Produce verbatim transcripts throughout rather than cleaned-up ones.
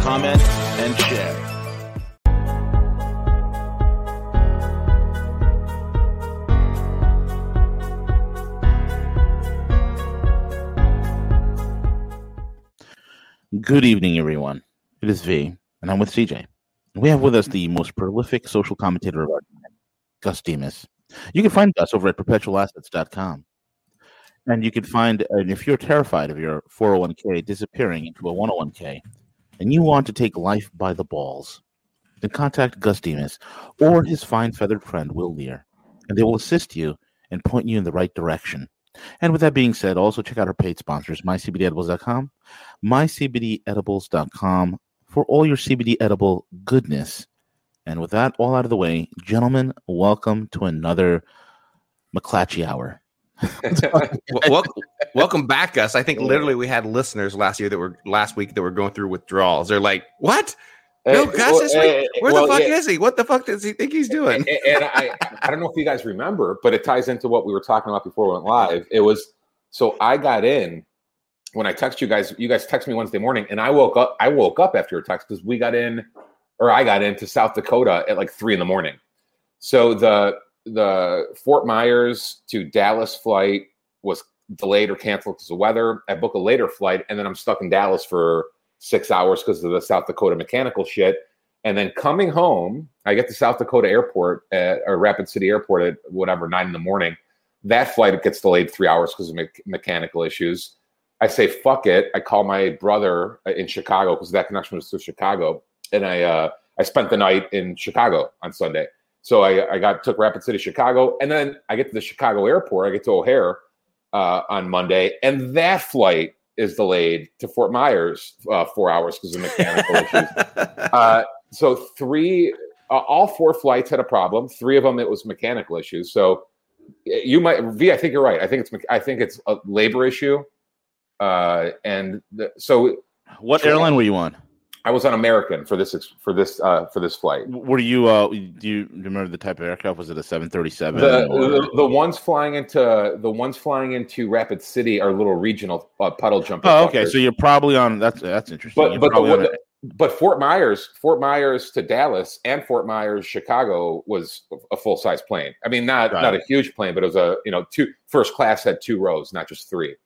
comment, and share. Good evening, everyone. It is V, and I'm with C J. We have with us the most prolific social commentator of our time, Gus Demas. You can find Gus over at perpetual assets dot com. And you can find, and if you're terrified of your four oh one k disappearing into a one oh one k, and you want to take life by the balls, then contact Gus Demas or his fine-feathered friend, Will Lear, and they will assist you and point you in the right direction. And with that being said, also check out our paid sponsors, my C B D edibles dot com, my C B D edibles dot com, for all your C B D edible goodness. And with that all out of the way, gentlemen, welcome to another McClatchy hour. well, welcome back, Gus. I think literally we had listeners last year that were last week that were going through withdrawals. They're like, "What? No, Gus well, is like, where well, the fuck yeah. is he? What the fuck does he think he's doing?" And, and, and I, I don't know if you guys remember, but it ties into what we were talking about before we went live. It was so I got in. When I text you guys, you guys text me Wednesday morning, and I woke up. I woke up after your text because we got in, or I got into South Dakota at like three in the morning. So the the Fort Myers to Dallas flight was delayed or canceled because of weather. I book a later flight, and then I'm stuck in Dallas for six hours because of the South Dakota mechanical shit. And then coming home, I get to South Dakota Airport at, or Rapid City Airport at whatever nine in the morning. That flight gets delayed three hours because of me- mechanical issues. I say, fuck it. I call my brother in Chicago because that connection was through Chicago. And I uh, I spent the night in Chicago on Sunday. So I, I got took Rapid City, Chicago. And then I get to the Chicago airport. I get to O'Hare uh, on Monday. And that flight is delayed to Fort Myers uh, four hours because of mechanical issues. Uh, so three, uh, all four flights had a problem. Three of them, it was mechanical issues. So you might, V, I think you're right. I think it's I think it's a labor issue. Uh, and the, so what so airline I, were you on? I was on American for this, for this, uh, for this flight. Were you, uh, do you remember the type of aircraft? Was it a seven thirty-seven? The, or... the, the ones flying into the ones flying into Rapid City are little regional uh, puddle jumping. Oh, okay. Fuckers. So you're probably on, that's, that's interesting. But, but, the, a... but Fort Myers, Fort Myers to Dallas and Fort Myers, Chicago was a full size plane. I mean, not, Got not it. a huge plane, but it was a, you know, two first class had two rows, not just three.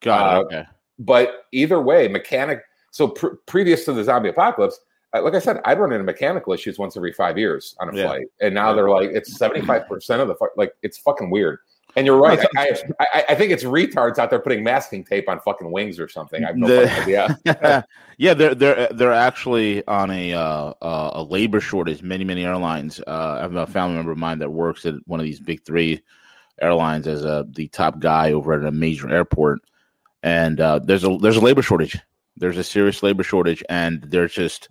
Got it. Uh, okay. But either way, mechanic. So pr- previous to the zombie apocalypse, uh, like I said, I'd run into mechanical issues once every five years on a yeah. flight, and now yeah. they're like it's seventy-five percent of the fu- like it's fucking weird. And you're right. I, I I think it's retards out there putting masking tape on fucking wings or something. I have no the, idea. yeah, they're they're they're actually on a uh, a labor shortage. Many many airlines. Uh, I have a family member of mine that works at one of these big three airlines as a the top guy over at a major airport. And uh, there's a there's a labor shortage. There's a serious labor shortage, and there's just,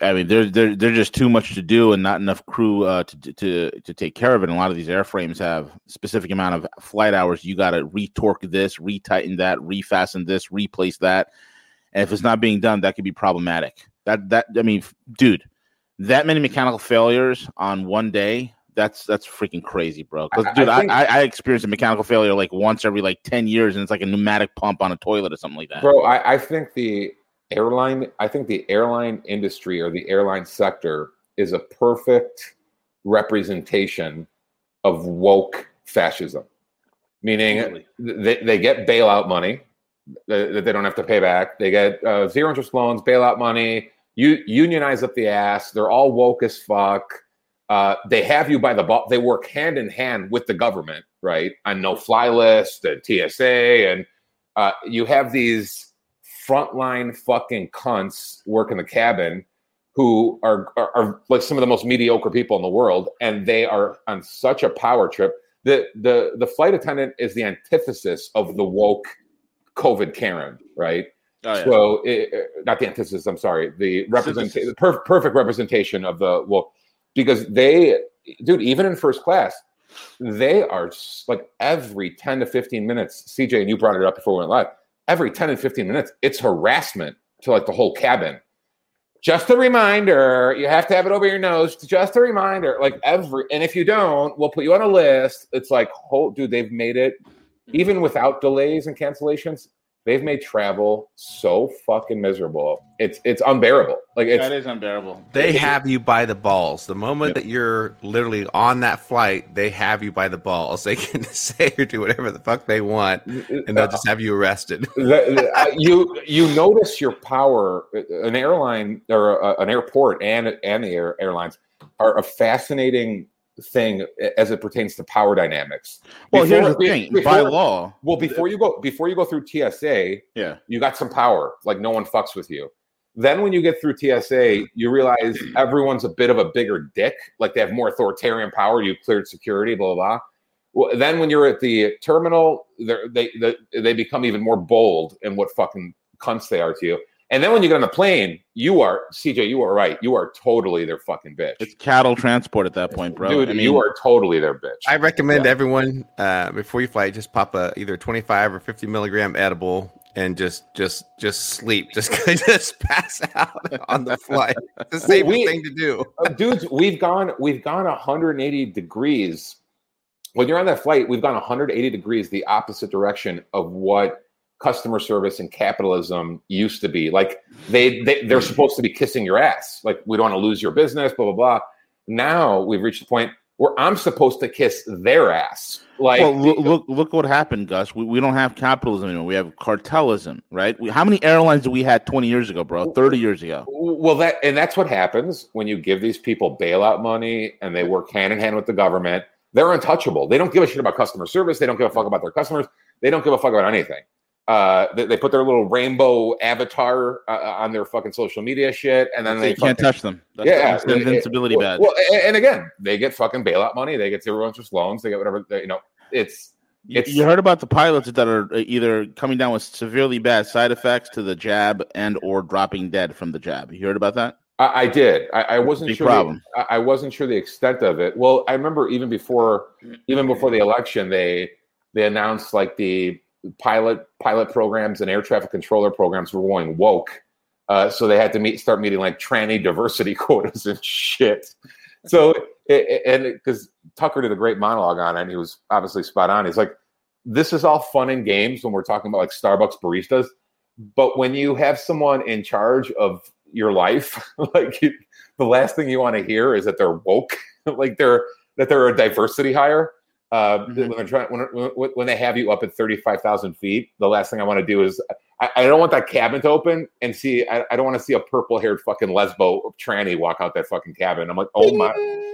I mean, there's there there's just too much to do, and not enough crew uh, to to to take care of it. And a lot of these airframes have specific amount of flight hours. You got to retorque this, retighten that, refasten this, replace that, and if it's not being done, that could be problematic. That that I mean, dude, that many mechanical failures on one day. That's that's freaking crazy, bro. Because, dude, I, I, I experienced a mechanical failure like once every like ten years, and it's like a pneumatic pump on a toilet or something like that. Bro, I, I think the airline, I think the airline industry or the airline sector is a perfect representation of woke fascism, meaning really? they, they get bailout money that they don't have to pay back. They get uh, zero interest loans, bailout money, you unionize up the ass. They're all woke as fuck. Uh, they have you by the ball. They work hand in hand with the government, right? On no-fly list and T S A, and uh, you have these frontline fucking cunts working the cabin who are, are are like some of the most mediocre people in the world, and they are on such a power trip. The the the flight attendant is the antithesis of the woke COVID Karen, right? Oh, yeah. So, it, not the antithesis. I'm sorry. The representation, the per- perfect representation of the wolf, because they, dude, even in first class, they are like every ten to fifteen minutes. C J, and you brought it up before we went live. Every ten and fifteen minutes, it's harassment to like the whole cabin. Just a reminder, you have to have it over your nose. Just a reminder, like every, and if you don't, we'll put you on a list. It's like, oh, dude, they've made it, even without delays and cancellations, they've made travel so fucking miserable. It's it's unbearable. Like it's, that is unbearable. They have you by the balls. The moment yeah. that you're literally on that flight, they have you by the balls. They can say or do whatever the fuck they want, and they'll just have you arrested. you you notice your power. An airline or a, an airport and and the air, airlines are a fascinating thing as it pertains to power dynamics. Well, before, here's the thing: before, by law, well, before you go, before you go through T S A, yeah, you got some power. Like no one fucks with you. Then when you get through T S A, you realize everyone's a bit of a bigger dick. Like they have more authoritarian power. You cleared security, blah blah blah. Well, then when you're at the terminal, they they they become even more bold in what fucking cunts they are to you. And then when you get on the plane, you are, C J, you are right. You are totally their fucking bitch. It's cattle transport at that point, bro. Dude, I mean, you are totally their bitch. I recommend yeah. everyone, uh, before you fly, just pop a either twenty-five or fifty milligram edible and just just just sleep. Just, just pass out on the flight. It's the safest we, thing to do. uh, dudes, we've gone, we've gone one hundred eighty degrees. When you're on that flight, we've gone one hundred eighty degrees the opposite direction of what customer service and capitalism used to be. Like they, they they're supposed to be kissing your ass. Like, we don't want to lose your business, blah blah blah. Now we've reached the point where I'm supposed to kiss their ass. Like, well, look, look, look what happened, Gus. We, we don't have capitalism anymore. We have cartelism, right? We, how many airlines did we had twenty years ago, bro? thirty years ago. Well, that and that's what happens when you give these people bailout money and they work hand in hand with the government. They're untouchable. They don't give a shit about customer service. They don't give a fuck about their customers. They don't give a fuck about anything. Uh, they, they put their little rainbow avatar uh, on their fucking social media shit, and then they, they fucking, can't touch them. That's yeah, the invincibility badge. Well, and again, they get fucking bailout money. They get zero interest loans. They get whatever. They, you know, it's it's. You heard about the pilots that are either coming down with severely bad side effects to the jab and or dropping dead from the jab. You heard about that? I, I did. I, I wasn't Big sure. Problem. The, I wasn't sure the extent of it. Well, I remember even before even before the election, they they announced like the. Pilot pilot programs and air traffic controller programs were going woke, uh, so they had to meet start meeting like tranny diversity quotas and shit. So it, and because Tucker did a great monologue on it, and he was obviously spot on. He's like, "This is all fun and games when we're talking about like Starbucks baristas, but when you have someone in charge of your life, like you, the last thing you want to hear is that they're woke, like they're that they're a diversity hire." Uh, mm-hmm. when, trying, when, when they have you up at thirty-five thousand feet, the last thing I want to do is I, I don't want that cabin to open and see. I, I don't want to see a purple-haired fucking lesbo tranny walk out that fucking cabin. I'm like, oh my,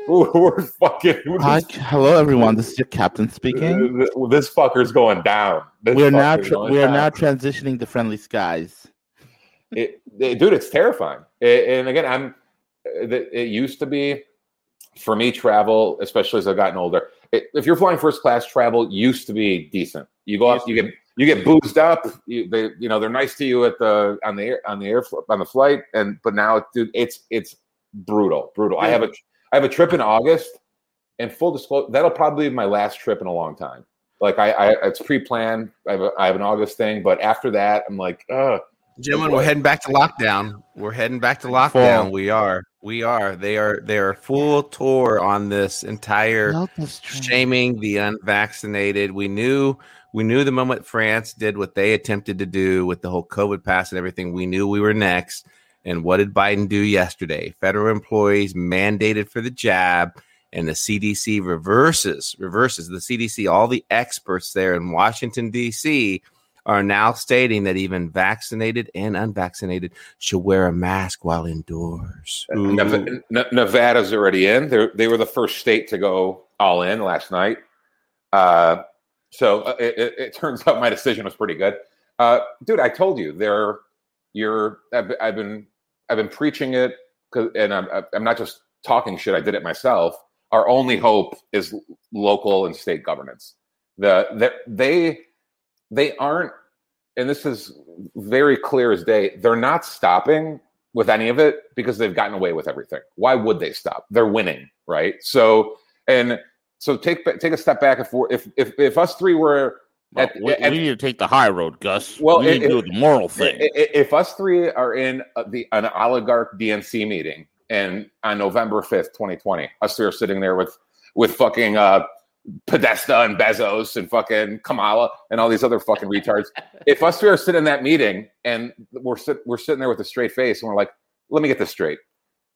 ooh, we're fucking. We're Hi, just, hello everyone. This is your captain speaking. This, this fucker's going down. This we're now tra- we are down. now transitioning to friendly skies. It, it, dude, it's terrifying. It, and again, I'm. It, it used to be for me travel, especially as I've gotten older. If you're flying first class, travel used to be decent. You go up, you get you get boozed up. You, they, you know, they're nice to you at the on the air, on the air on the flight. And but now, dude, it's it's brutal, brutal. Yeah. I have a I have a trip in August, and full disclosure, that'll probably be my last trip in a long time. Like I, I it's pre-planned. I have a, I have an August thing, but after that, I'm like, ugh. Gentlemen, we're heading back to lockdown. We're heading back to lockdown. Full. We are. We are. They are. They are full tour on this entire shaming the unvaccinated. We knew. We knew the moment France did what they attempted to do with the whole COVID pass and everything. We knew we were next. And what did Biden do yesterday? Federal employees mandated for the jab, and the C D C reverses reverses the C D C. All the experts there in Washington D C are now stating that even vaccinated and unvaccinated should wear a mask while indoors. Ooh. Nevada's already in. They're, they were the first state to go all in last night. Uh, so it, it, it turns out my decision was pretty good, uh, dude. I told you there. You're. I've, I've been. I've been preaching it, and I'm. I'm not just talking shit. I did it myself. Our only hope is local and state governments. The, the they. They aren't and this is very clear as day, they're not stopping with any of it because they've gotten away with everything. Why would they stop? They're winning, right? So, and so take take a step back. If we're, if, if if us three were, well, at, we, at, we need to take the high road, Gus. Well, we it, need to do it, the moral thing. It, it, if us three are in the an oligarch D N C meeting, and on November fifth, twenty twenty, us three are sitting there with with fucking uh, Podesta and Bezos and fucking Kamala and all these other fucking retards. If us three are sitting in that meeting and we're sit- we're sitting there with a straight face and we're like, let me get this straight.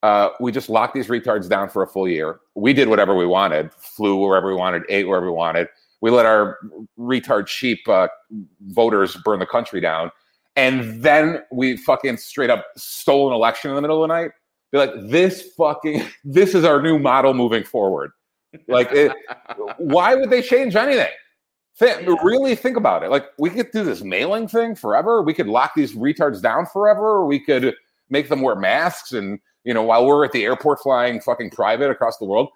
Uh, we just locked these retards down for a full year. We did whatever we wanted, flew wherever we wanted, ate wherever we wanted. We let our retard sheep uh, voters burn the country down. And then we fucking straight up stole an election in the middle of the night. Be like, this fucking, this is our new model moving forward. Like, it, why would they change anything? Think, yeah. Really think about it. Like, we could do this mailing thing forever. We could lock these retards down forever. We could make them wear masks and, you know, while we're at the airport flying fucking private across the world.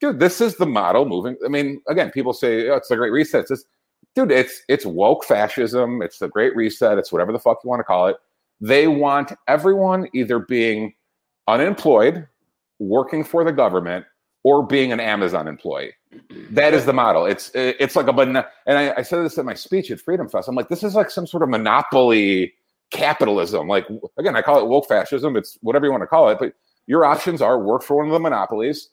Dude, this is the model moving. I mean, again, people say, oh, it's the Great Reset. It's just, dude, it's it's woke fascism. It's the Great Reset. It's whatever the fuck you want to call it. They want everyone either being unemployed, working for the government, or being an Amazon employee. That is the model. It's it's like a banana. And I, I said this in my speech at Freedom Fest. I'm like, this is like some sort of monopoly capitalism. Like, again, I call it woke fascism. It's whatever you want to call it. But your options are work for one of the monopolies,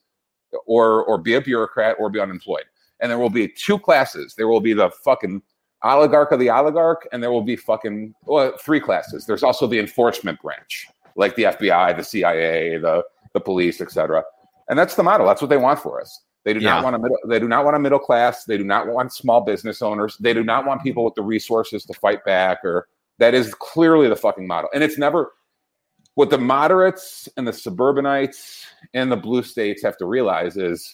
or or be a bureaucrat, or be unemployed. And there will be two classes. There will be the fucking oligarch of the oligarch, and there will be fucking well, three classes. There's also the enforcement branch, like the F B I, the C I A, the, the police, et cetera. And that's the model. That's what they want for us. They do yeah. not want a middle, they do not want a middle class. They do not want small business owners. They do not want people with the resources to fight back. Or that is clearly the fucking model. And it's never what the moderates and the suburbanites and the blue states have to realize is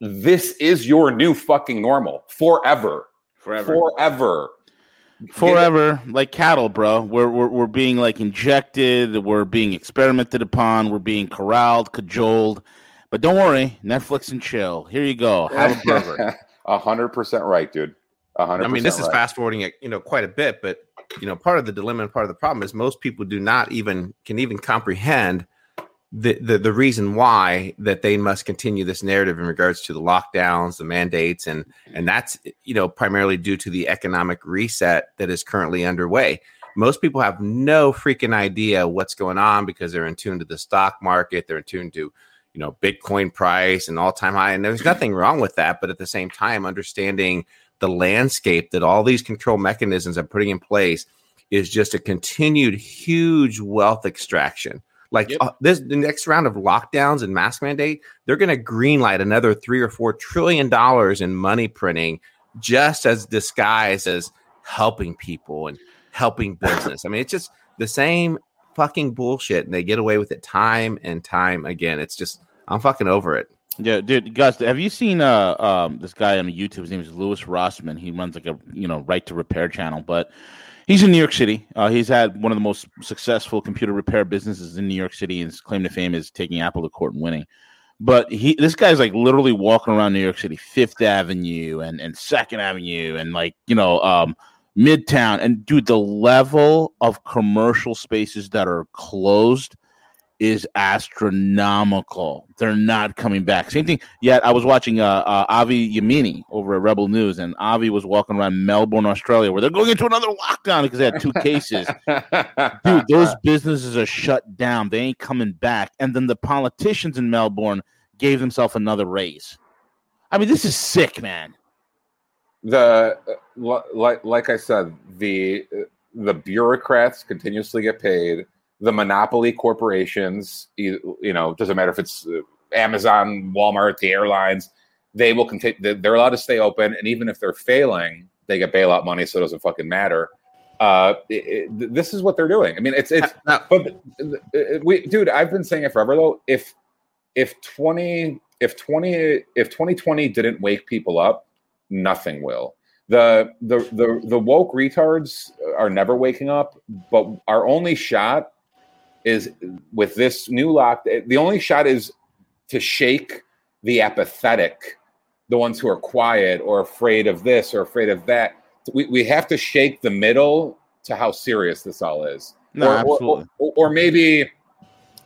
this is your new fucking normal forever, forever, forever, forever. Like cattle, bro. We're, we're we're being like injected. We're being experimented upon. We're being corralled, cajoled. But don't worry, Netflix and chill. Here you go. Have a burger. A hundred percent right, dude. A hundred. I mean, this right. is fast forwarding it, you know, quite a bit, but. You know, part of the dilemma and part of the problem is most people do not even can even comprehend the, the the reason why that they must continue this narrative in regards to the lockdowns, the mandates, and and that's, you know, primarily due to the economic reset that is currently underway. Most people have no freaking idea what's going on because they're in tune to the stock market, they're in tune to, you know, Bitcoin price and all time high, and there's nothing wrong with that. But at the same time, understanding the landscape that all these control mechanisms are putting in place is just a continued huge wealth extraction. Like yep. uh, this, the next round of lockdowns and mask mandate, they're going to greenlight another three or four trillion dollars in money printing, just as disguised as helping people and helping business. I mean, it's just the same fucking bullshit, and they get away with it time and time again. It's just, I'm fucking over it. Yeah, dude, Gus, have you seen uh um this guy on YouTube? His name is Louis Rossmann. He runs like a you know right to repair channel, but he's in New York City. Uh, he's had one of the most successful computer repair businesses in New York City, and his claim to fame is taking Apple to court and winning. But he, this guy's like literally walking around New York City, Fifth Avenue and and Second Avenue, and like you know um Midtown, and dude, the level of commercial spaces that are closed is astronomical. They're not coming back. Same thing. Yet I was watching uh, uh, Avi Yamini over at Rebel News, and Avi was walking around Melbourne, Australia, where they're going into another lockdown because they had two cases. Dude, those businesses are shut down. They ain't coming back. And then the politicians in Melbourne gave themselves another raise. I mean, this is sick, man. The like, like I said, the the bureaucrats continuously get paid. The monopoly corporations, you, you know, doesn't matter if it's Amazon, Walmart, the airlines, they will continue. They're allowed to stay open. And even if they're failing, they get bailout money. So it doesn't fucking matter. Uh, it, it, this is what they're doing. I mean, it's, it's, but we, dude, I've been saying it forever though. If, if 20, if 20, if twenty twenty didn't wake people up, nothing will. The, the, the, the woke retards are never waking up, but our only shot is with this new lock. The only shot is to shake the apathetic, the ones who are quiet or afraid of this or afraid of that, we, we have to shake the middle to how serious this all is. No, or, absolutely. Or, or, or maybe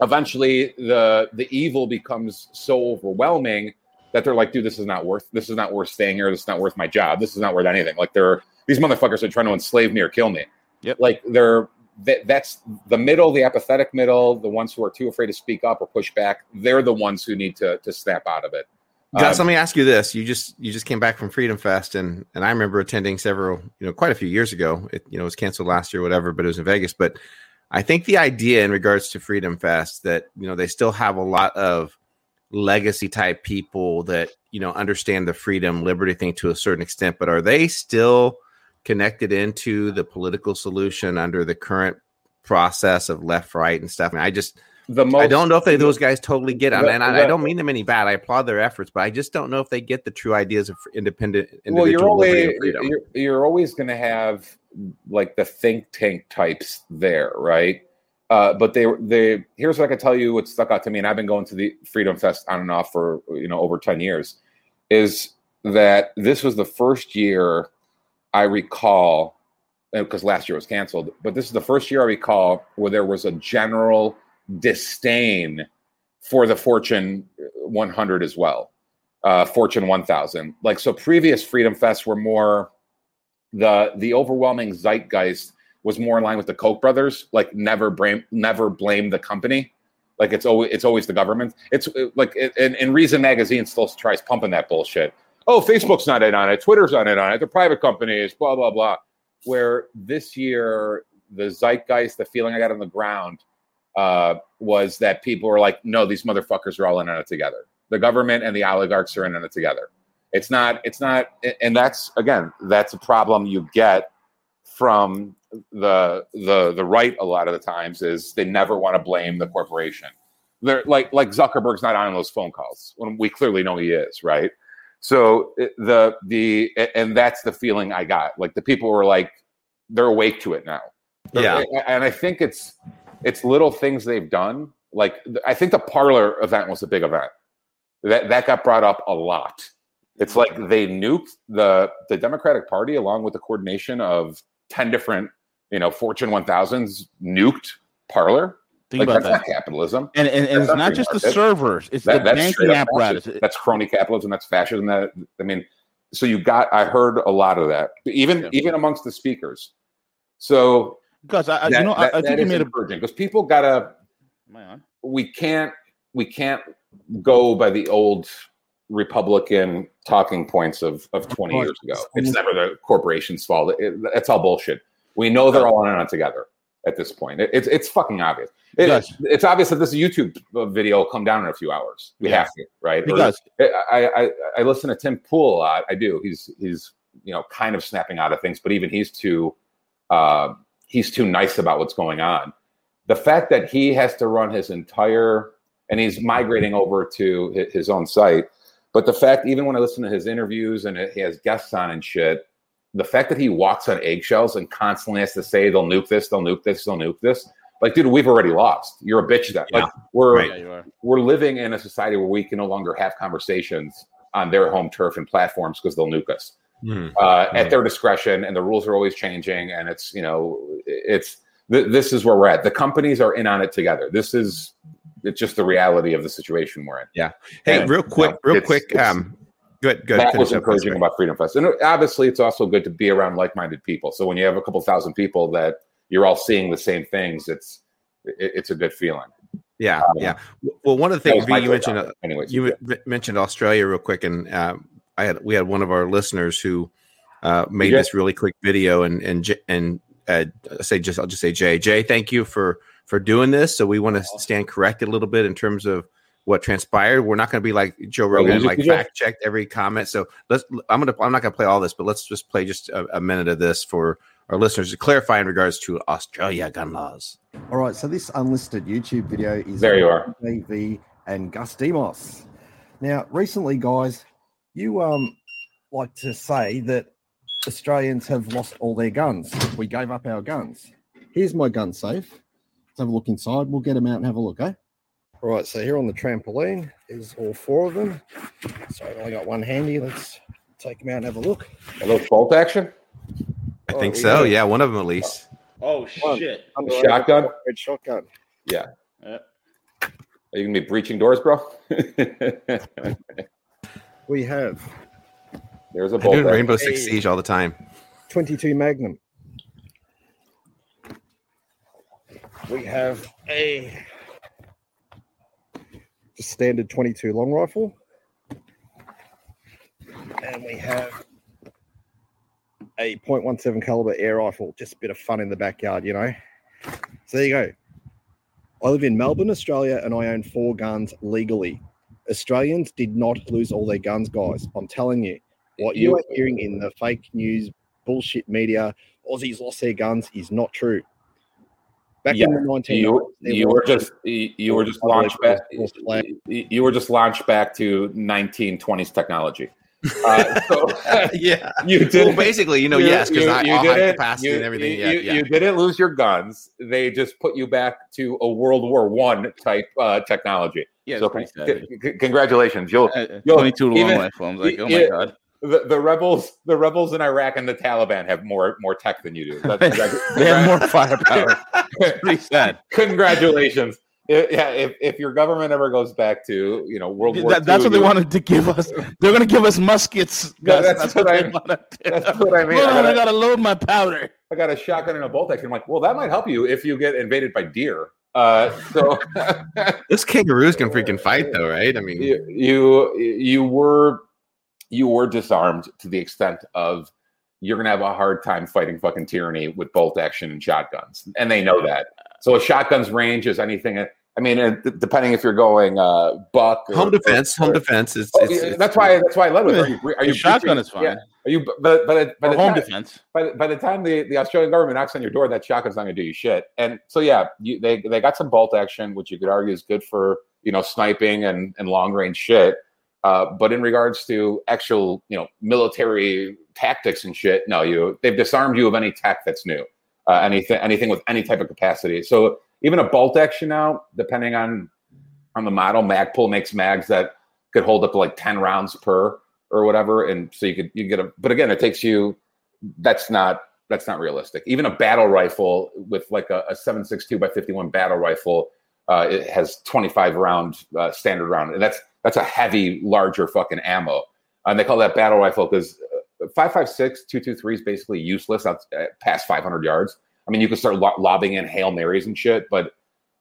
eventually the the evil becomes so overwhelming that they're like, dude, this is not worth this is not worth staying here. This is not worth my job. This is not worth anything. Like they're these motherfuckers are trying to enslave me or kill me. Yep. Like they're that that's the middle, the apathetic middle, the ones who are too afraid to speak up or push back. They're the ones who need to to snap out of it. Gus, um, let me ask you this. You just you just came back from Freedom Fest, and and I remember attending several, you know, quite a few years ago. It, you know, it was canceled last year, whatever, but it was in Vegas. But I think the idea in regards to Freedom Fest that, you know, they still have a lot of legacy type people that, you know, understand the freedom, liberty thing to a certain extent, but are they still connected into the political solution under the current process of left, right, and stuff? I mean, I just... The most, I don't know if they, those guys totally get it, and I, the, I don't mean them any bad. I applaud their efforts, but I just don't know if they get the true ideas of independent. Well, you're always you're, you're always going to have like the think tank types there, right? Uh, but they they here's what I can tell you. What stuck out to me, and I've been going to the Freedom Fest on and off for you know over ten years, is that this was the first year I recall, because last year was canceled. But this is the first year I recall where there was a general disdain for the Fortune one hundred as well, uh, Fortune one thousand. Like, so previous Freedom Fests were more, the the overwhelming zeitgeist was more in line with the Koch brothers, like never blame, never blame the company. Like it's always, it's always the government. It's it, like, it, and, and Reason Magazine still tries pumping that bullshit. Oh, Facebook's not in on it. Twitter's not in on it. The private companies, blah, blah, blah. Where this year, the zeitgeist, the feeling I got on the ground Uh, was that people were like, no, these motherfuckers are all in on it together. The government and the oligarchs are in on it together. It's not, it's not, and that's, again, that's a problem you get from the the the right a lot of the times, is they never want to blame the corporation. They're like, like Zuckerberg's not on those phone calls when we clearly know he is, right? So the, the, and that's the feeling I got. Like the people were like, they're awake to it now. They're, yeah. And I think it's, It's little things they've done. Like I think the parlor event was a big event that that got brought up a lot. It's like they nuked the the Democratic Party along with the coordination of ten different, you know, Fortune one thousands, nuked parlor. Think like, about that's that. Not capitalism, and and, and it's not, not just market. The servers. It's that, the banking apparatus. Fascism. That's crony capitalism. That's fascism. That I mean, so you got. I heard a lot of that, even yeah. even amongst the speakers. So. Because I, that, you know, that, I, I think you made a virgin. Because people gotta. Am I on? We can't. We can't go by the old Republican talking points of, of twenty years ago. It's never the corporation's fault. It, it's all bullshit. We know they're all in on it together at this point. It, it's it's fucking obvious. It, yes. It's obvious that this YouTube video will come down in a few hours. We yes. have to, right? Because I, I I listen to Tim Pool a lot. I do. He's he's you know kind of snapping out of things, but even he's too. Uh, He's too nice about what's going on. The fact that he has to run his entire, and he's migrating over to his own site, but the fact, even when I listen to his interviews and he has guests on and shit, the fact that he walks on eggshells and constantly has to say, they'll nuke this, they'll nuke this, they'll nuke this. Like, dude, we've already lost. You're a bitch. That yeah. like, we're, right. yeah, we're living in a society where we can no longer have conversations on their home turf and platforms because they'll nuke us. Mm, uh, right. At their discretion, and the rules are always changing, and it's, you know, it's th- this is where we're at. The companies are in on it together. This is it's just the reality of the situation we're in. Yeah. Hey, and, real quick, you know, real it's, quick. It's, um, good, good. That was encouraging about Freedom Fest, and obviously, it's also good to be around like-minded people. So when you have a couple thousand people that you're all seeing the same things, it's it, it's a good feeling. Yeah, um, yeah. Well, one of the things you mentioned, uh, anyways, you yeah. mentioned Australia real quick, and. Uh, I had we had one of our listeners who uh, made yeah. this really quick video, and and and uh, say just I'll just say Jay Jay, thank you for for doing this. So we want to stand corrected a little bit in terms of what transpired. We're not going to be like Joe Rogan, well, like fact check every comment. So let's I'm gonna I'm not gonna play all this, but let's just play just a, a minute of this for our listeners to clarify in regards to Australia gun laws. All right, so this unlisted YouTube video is there. You are Avi and Gus Demas. Now, recently, guys. You um like to say that Australians have lost all their guns. We gave up our guns. Here's my gun safe. Let's have a look inside. We'll get them out and have a look, eh? All right, so here on the trampoline is all four of them. Sorry, I got one handy. Let's take them out and have a look. A little bolt action? I think oh, so. Yeah. yeah, one of them at least. Oh, oh shit! Shotgun. It's shotgun. Yeah. yeah. Are you gonna be breaching doors, bro? We have. There's a bolt. I'm doing Rainbow Six hey. Siege all the time. twenty-two Magnum. We have a just standard twenty-two long rifle, and we have a point one seven caliber air rifle. Just a bit of fun in the backyard, you know. So there you go. I live in Melbourne, Australia, and I own four guns legally. Australians did not lose all their guns, guys. I'm telling you, what you are hearing in the fake news, bullshit media, Aussies lost their guns, is not true. Back yeah. in the nineteen nineties, you, you were just you, you were just launched back. You were just launched back to nineteen twenties technology. Uh, so, yeah, you did. Well, basically, you know, you, yes, because I high capacity you, and everything. You, yeah, you, yeah. you didn't lose your guns. They just put you back to a World War One type uh, technology. Yeah, so con- c- congratulations, you'll, uh, you'll twenty-two long rifle. I'm like, oh my it, god. The, the rebels, the rebels in Iraq and the Taliban have more more tech than you do. That's exactly, they have more firepower. Pretty sad. Congratulations. It, yeah, if, if your government ever goes back to, you know, World War that, that's two, what they wanted to give us. They're going to give us muskets. Yeah, that's, that's, what I, that's what I mean. Hold on, I got to load my powder. I got a shotgun and a bolt action. I'm like, well, that might help you if you get invaded by deer. Uh, so this kangaroos can freaking fight, though, right? I mean, you you, you were you were disarmed to the extent of you're going to have a hard time fighting fucking tyranny with bolt action and shotguns, and they know that. So a shotgun's range is anything. I mean, depending if you're going uh, buck, or, home defense, or, home defense is. Oh, it's, that's it's, why. That's why I love it. Are you, are you shotgun is fine. Yeah. Are you? But but by the home time, defense. By by the time the, the Australian government knocks on your door, that shotgun's not going to do you shit. And so yeah, you, they they got some bolt action, which you could argue is good for, you know, sniping and, and long range shit. Uh, but in regards to actual, you know, military tactics and shit, no, you they've disarmed you of any tech that's new. Uh, anything, anything with any type of capacity. So even a bolt action now, depending on on the model, Magpul makes mags that could hold up to like ten rounds per or whatever, and so you could you get a. But again, it takes you. That's not that's not realistic. Even a battle rifle with like a, a seven six two by fifty-one battle rifle, uh, it has twenty-five round uh, standard round, and that's that's a heavy, larger fucking ammo, and they call that battle rifle because. five five six, two two three is basically useless out, uh, past five hundred yards. I mean, you can start lo- lobbing in Hail Marys and shit, but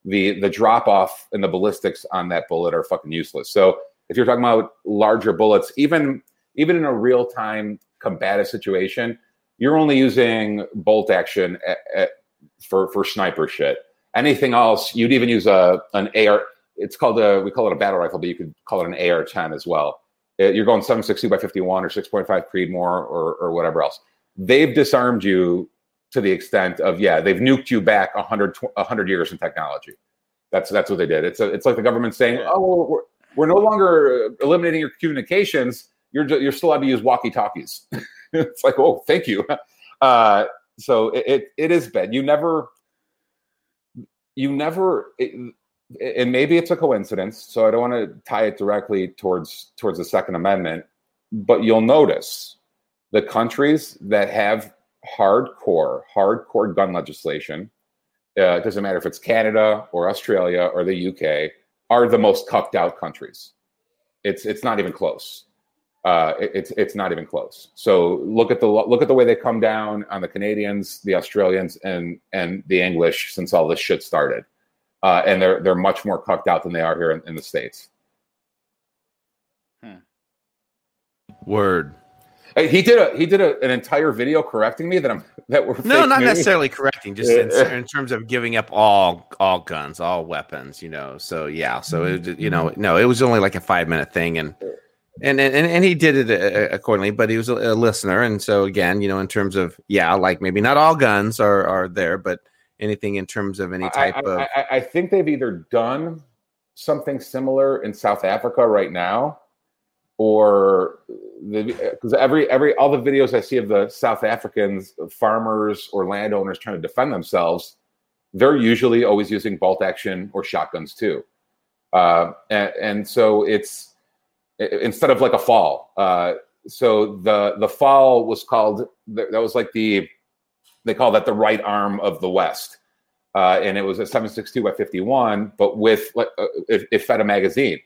the the drop off and the ballistics on that bullet are fucking useless. So if you're talking about larger bullets, even even in a real time combative situation, you're only using bolt action at, at, for for sniper shit. Anything else, you'd even use a an A R. It's called a we call it a battle rifle, but you could call it an A R ten as well. You're going seven six two by fifty-one or six point five Creedmoor or or whatever else. They've disarmed you to the extent of yeah, they've nuked you back one hundred years in technology. That's that's what they did. It's a, it's like the government saying, oh, we're, we're no longer eliminating your communications. You're you're still allowed to use walkie-talkies. It's like, oh, thank you. Uh, so it, it it is bad. You never you never. It, And maybe it's a coincidence, so I don't want to tie it directly towards towards the Second Amendment, but you'll notice the countries that have hardcore, hardcore gun legislation, uh, it doesn't matter if it's Canada or Australia or the U K, are the most cucked out countries. It's it's not even close. Uh, it, it's it's not even close. So look at the look at the way they come down on the Canadians, the Australians, and and the English since all this shit started. Uh, and they're they're much more cucked out than they are here in, in the States. Hmm. Word. Hey, he did a he did a, an entire video correcting me that I'm that we're no not news. Necessarily correcting, just in, in terms of giving up all all guns, all weapons, you know. So yeah, so it, you know, no, it was only like a five minute thing, and and and, and he did it accordingly. But he was a, a listener, and so again, you know, in terms of yeah, like maybe not all guns are are there, but. Anything in terms of any type I, I, of... I, I think they've either done something similar in South Africa right now, or because every every all the videos I see of the South Africans, farmers or landowners trying to defend themselves, they're usually always using bolt action or shotguns too, uh, and, and so it's instead of like a fall. Uh, so the the fall was called that was like the They call that the right arm of the West. Uh, and it was a seven six two by fifty-one, but with uh, it, it fed a magazine.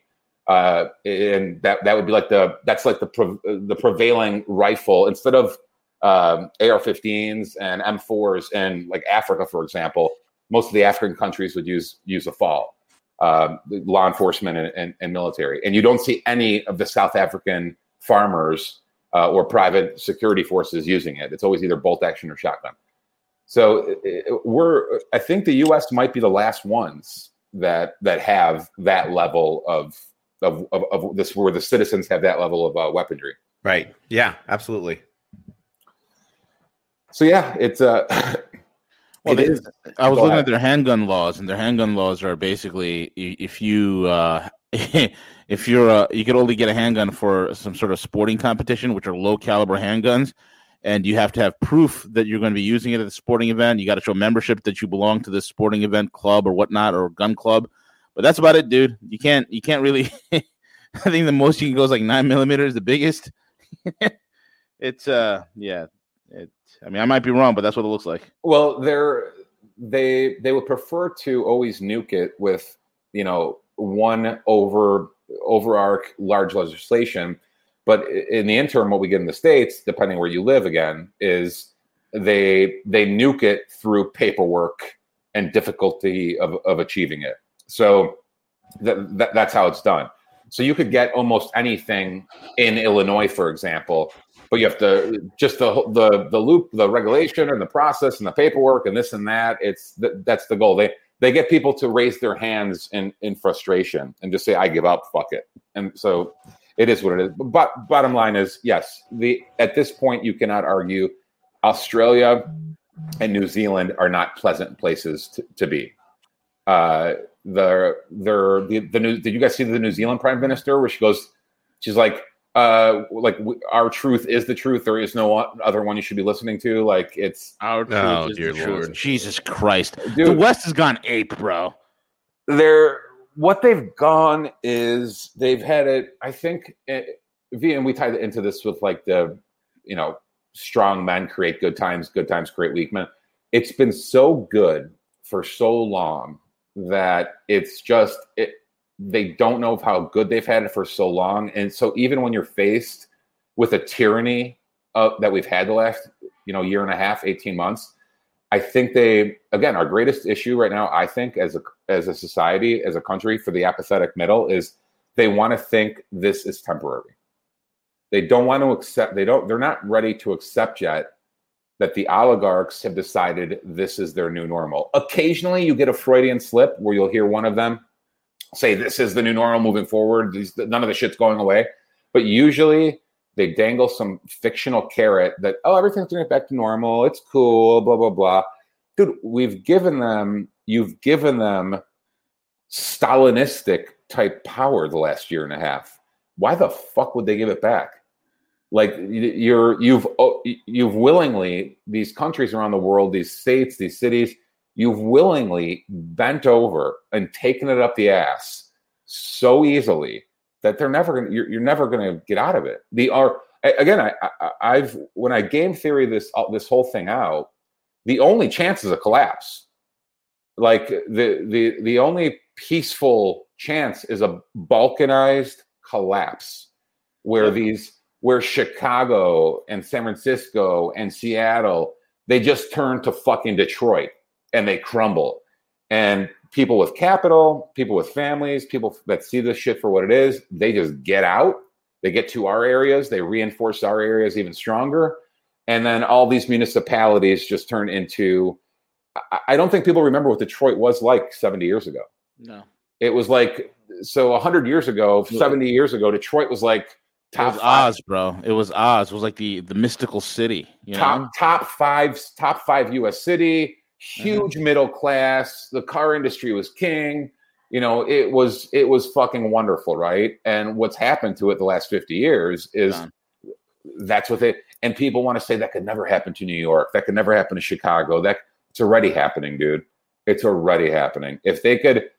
Uh, and that, that would be like the, that's like the pre, the prevailing rifle instead of um, A R fifteens and M fours in like Africa, for example. Most of the African countries would use use a FAL, um, law enforcement and, and, and military. And you don't see any of the South African farmers uh, or private security forces using it. It's always either bolt action or shotgun. So we're, I think the U S might be the last ones that that have that level of of of, of this, where the citizens have that level of uh, weaponry. Right. Yeah. Absolutely. So yeah, it's a. Uh, Well, they, I was looking at their handgun laws, and their handgun laws are basically if you uh, if you're a, you could only get a handgun for some sort of sporting competition, which are low caliber handguns, and you have to have proof that you're going to be using it at the sporting event. You got to show membership that you belong to this sporting event club or whatnot or gun club, but that's about it, dude. You can't you can't really. I think the most you can go is like nine millimeter is the biggest. It's uh yeah. It, I mean, I might be wrong, but that's what it looks like. Well, they're, they they would prefer to always nuke it with, you know, one over overarch large legislation. But in the interim, what we get in the States, depending where you live again, is they they nuke it through paperwork and difficulty of, of achieving it. So th- th- that's how it's done. So you could get almost anything in Illinois, for example, but you have to just the the the loop, the regulation, and the process, and the paperwork, and this and that. It's the, that's the goal. They they get people to raise their hands in, in frustration and just say, "I give up, fuck it." And so it is what it is. But bottom line is, yes, the at this point you cannot argue. Australia and New Zealand are not pleasant places to, to be. Uh, the the the, the new, did you guys see the New Zealand Prime Minister where she goes? She's like. Uh, like w- our truth is the truth. There is no other one you should be listening to. Like it's our truth. Oh, is dear the Lord. Truth. Jesus Christ. Dude, the West has gone ape, bro. They're what they've gone is they've had it. I think it, and we tied it into this with like the, you know, strong men create good times, good times create weak men. It's been so good for so long that it's just it. They don't know how good they've had it for so long. And so even when you're faced with a tyranny of, that we've had the last, you know, year and a half, eighteen months, I think they, again, our greatest issue right now, I think as a, as a society, as a country for the apathetic middle is they want to think this is temporary. They don't want to accept, they don't, they're not ready to accept yet that the oligarchs have decided this is their new normal. Occasionally you get a Freudian slip where you'll hear one of them say this is the new normal moving forward. These, none of the shit's going away. But usually they dangle some fictional carrot that, oh, everything's going to get back to normal. It's cool, blah, blah, blah. Dude, we've given them, you've given them Stalinistic type power the last year and a half. Why the fuck would they give it back? Like you're, you've, you've willingly, these countries around the world, these states, these cities, you've willingly bent over and taken it up the ass so easily that they're never going. You're, you're never going to get out of it. The are again. I, I, I've when I game theory this this whole thing out. The only chance is a collapse. Like the the the only peaceful chance is a balkanized collapse, where these where Chicago and San Francisco and Seattle they just turn to fucking Detroit. And they crumble. And people with capital, people with families, people that see this shit for what it is, they just get out. They get to our areas. They reinforce our areas even stronger. And then all these municipalities just turn into, I don't think people remember what Detroit was like seventy years ago. No. It was like, so one hundred years ago, seventy years ago, Detroit was like top it was five. Oz, bro. It was Oz. It was like the, the mystical city. You top, know? top five, top five U S city. Huge middle class. The car industry was king. You know, it was it was fucking wonderful, right? And what's happened to it the last fifty years is Done. That's what they and people want to say that could never happen to New York. That could never happen to Chicago. That it's already happening, dude. It's already happening. If they could,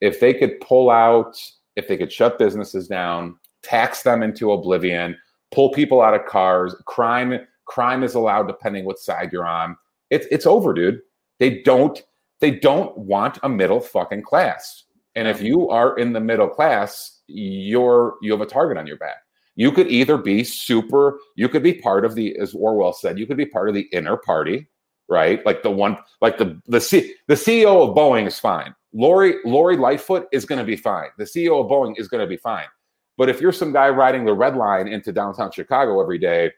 if they could pull out, if they could shut businesses down, tax them into oblivion, pull people out of cars. Crime, crime is allowed depending what side you're on. It's it's over, dude. They don't they don't want a middle fucking class. And if you are in the middle class, you're you have a target on your back. You could either be super, you could be part of the, as Orwell said, you could be part of the inner party, right? Like the one, like the the C, the C E O of Boeing is fine. Lori Lori Lightfoot is going to be fine. The C E O of Boeing is going to be fine. But if you're some guy riding the red line into downtown Chicago every day,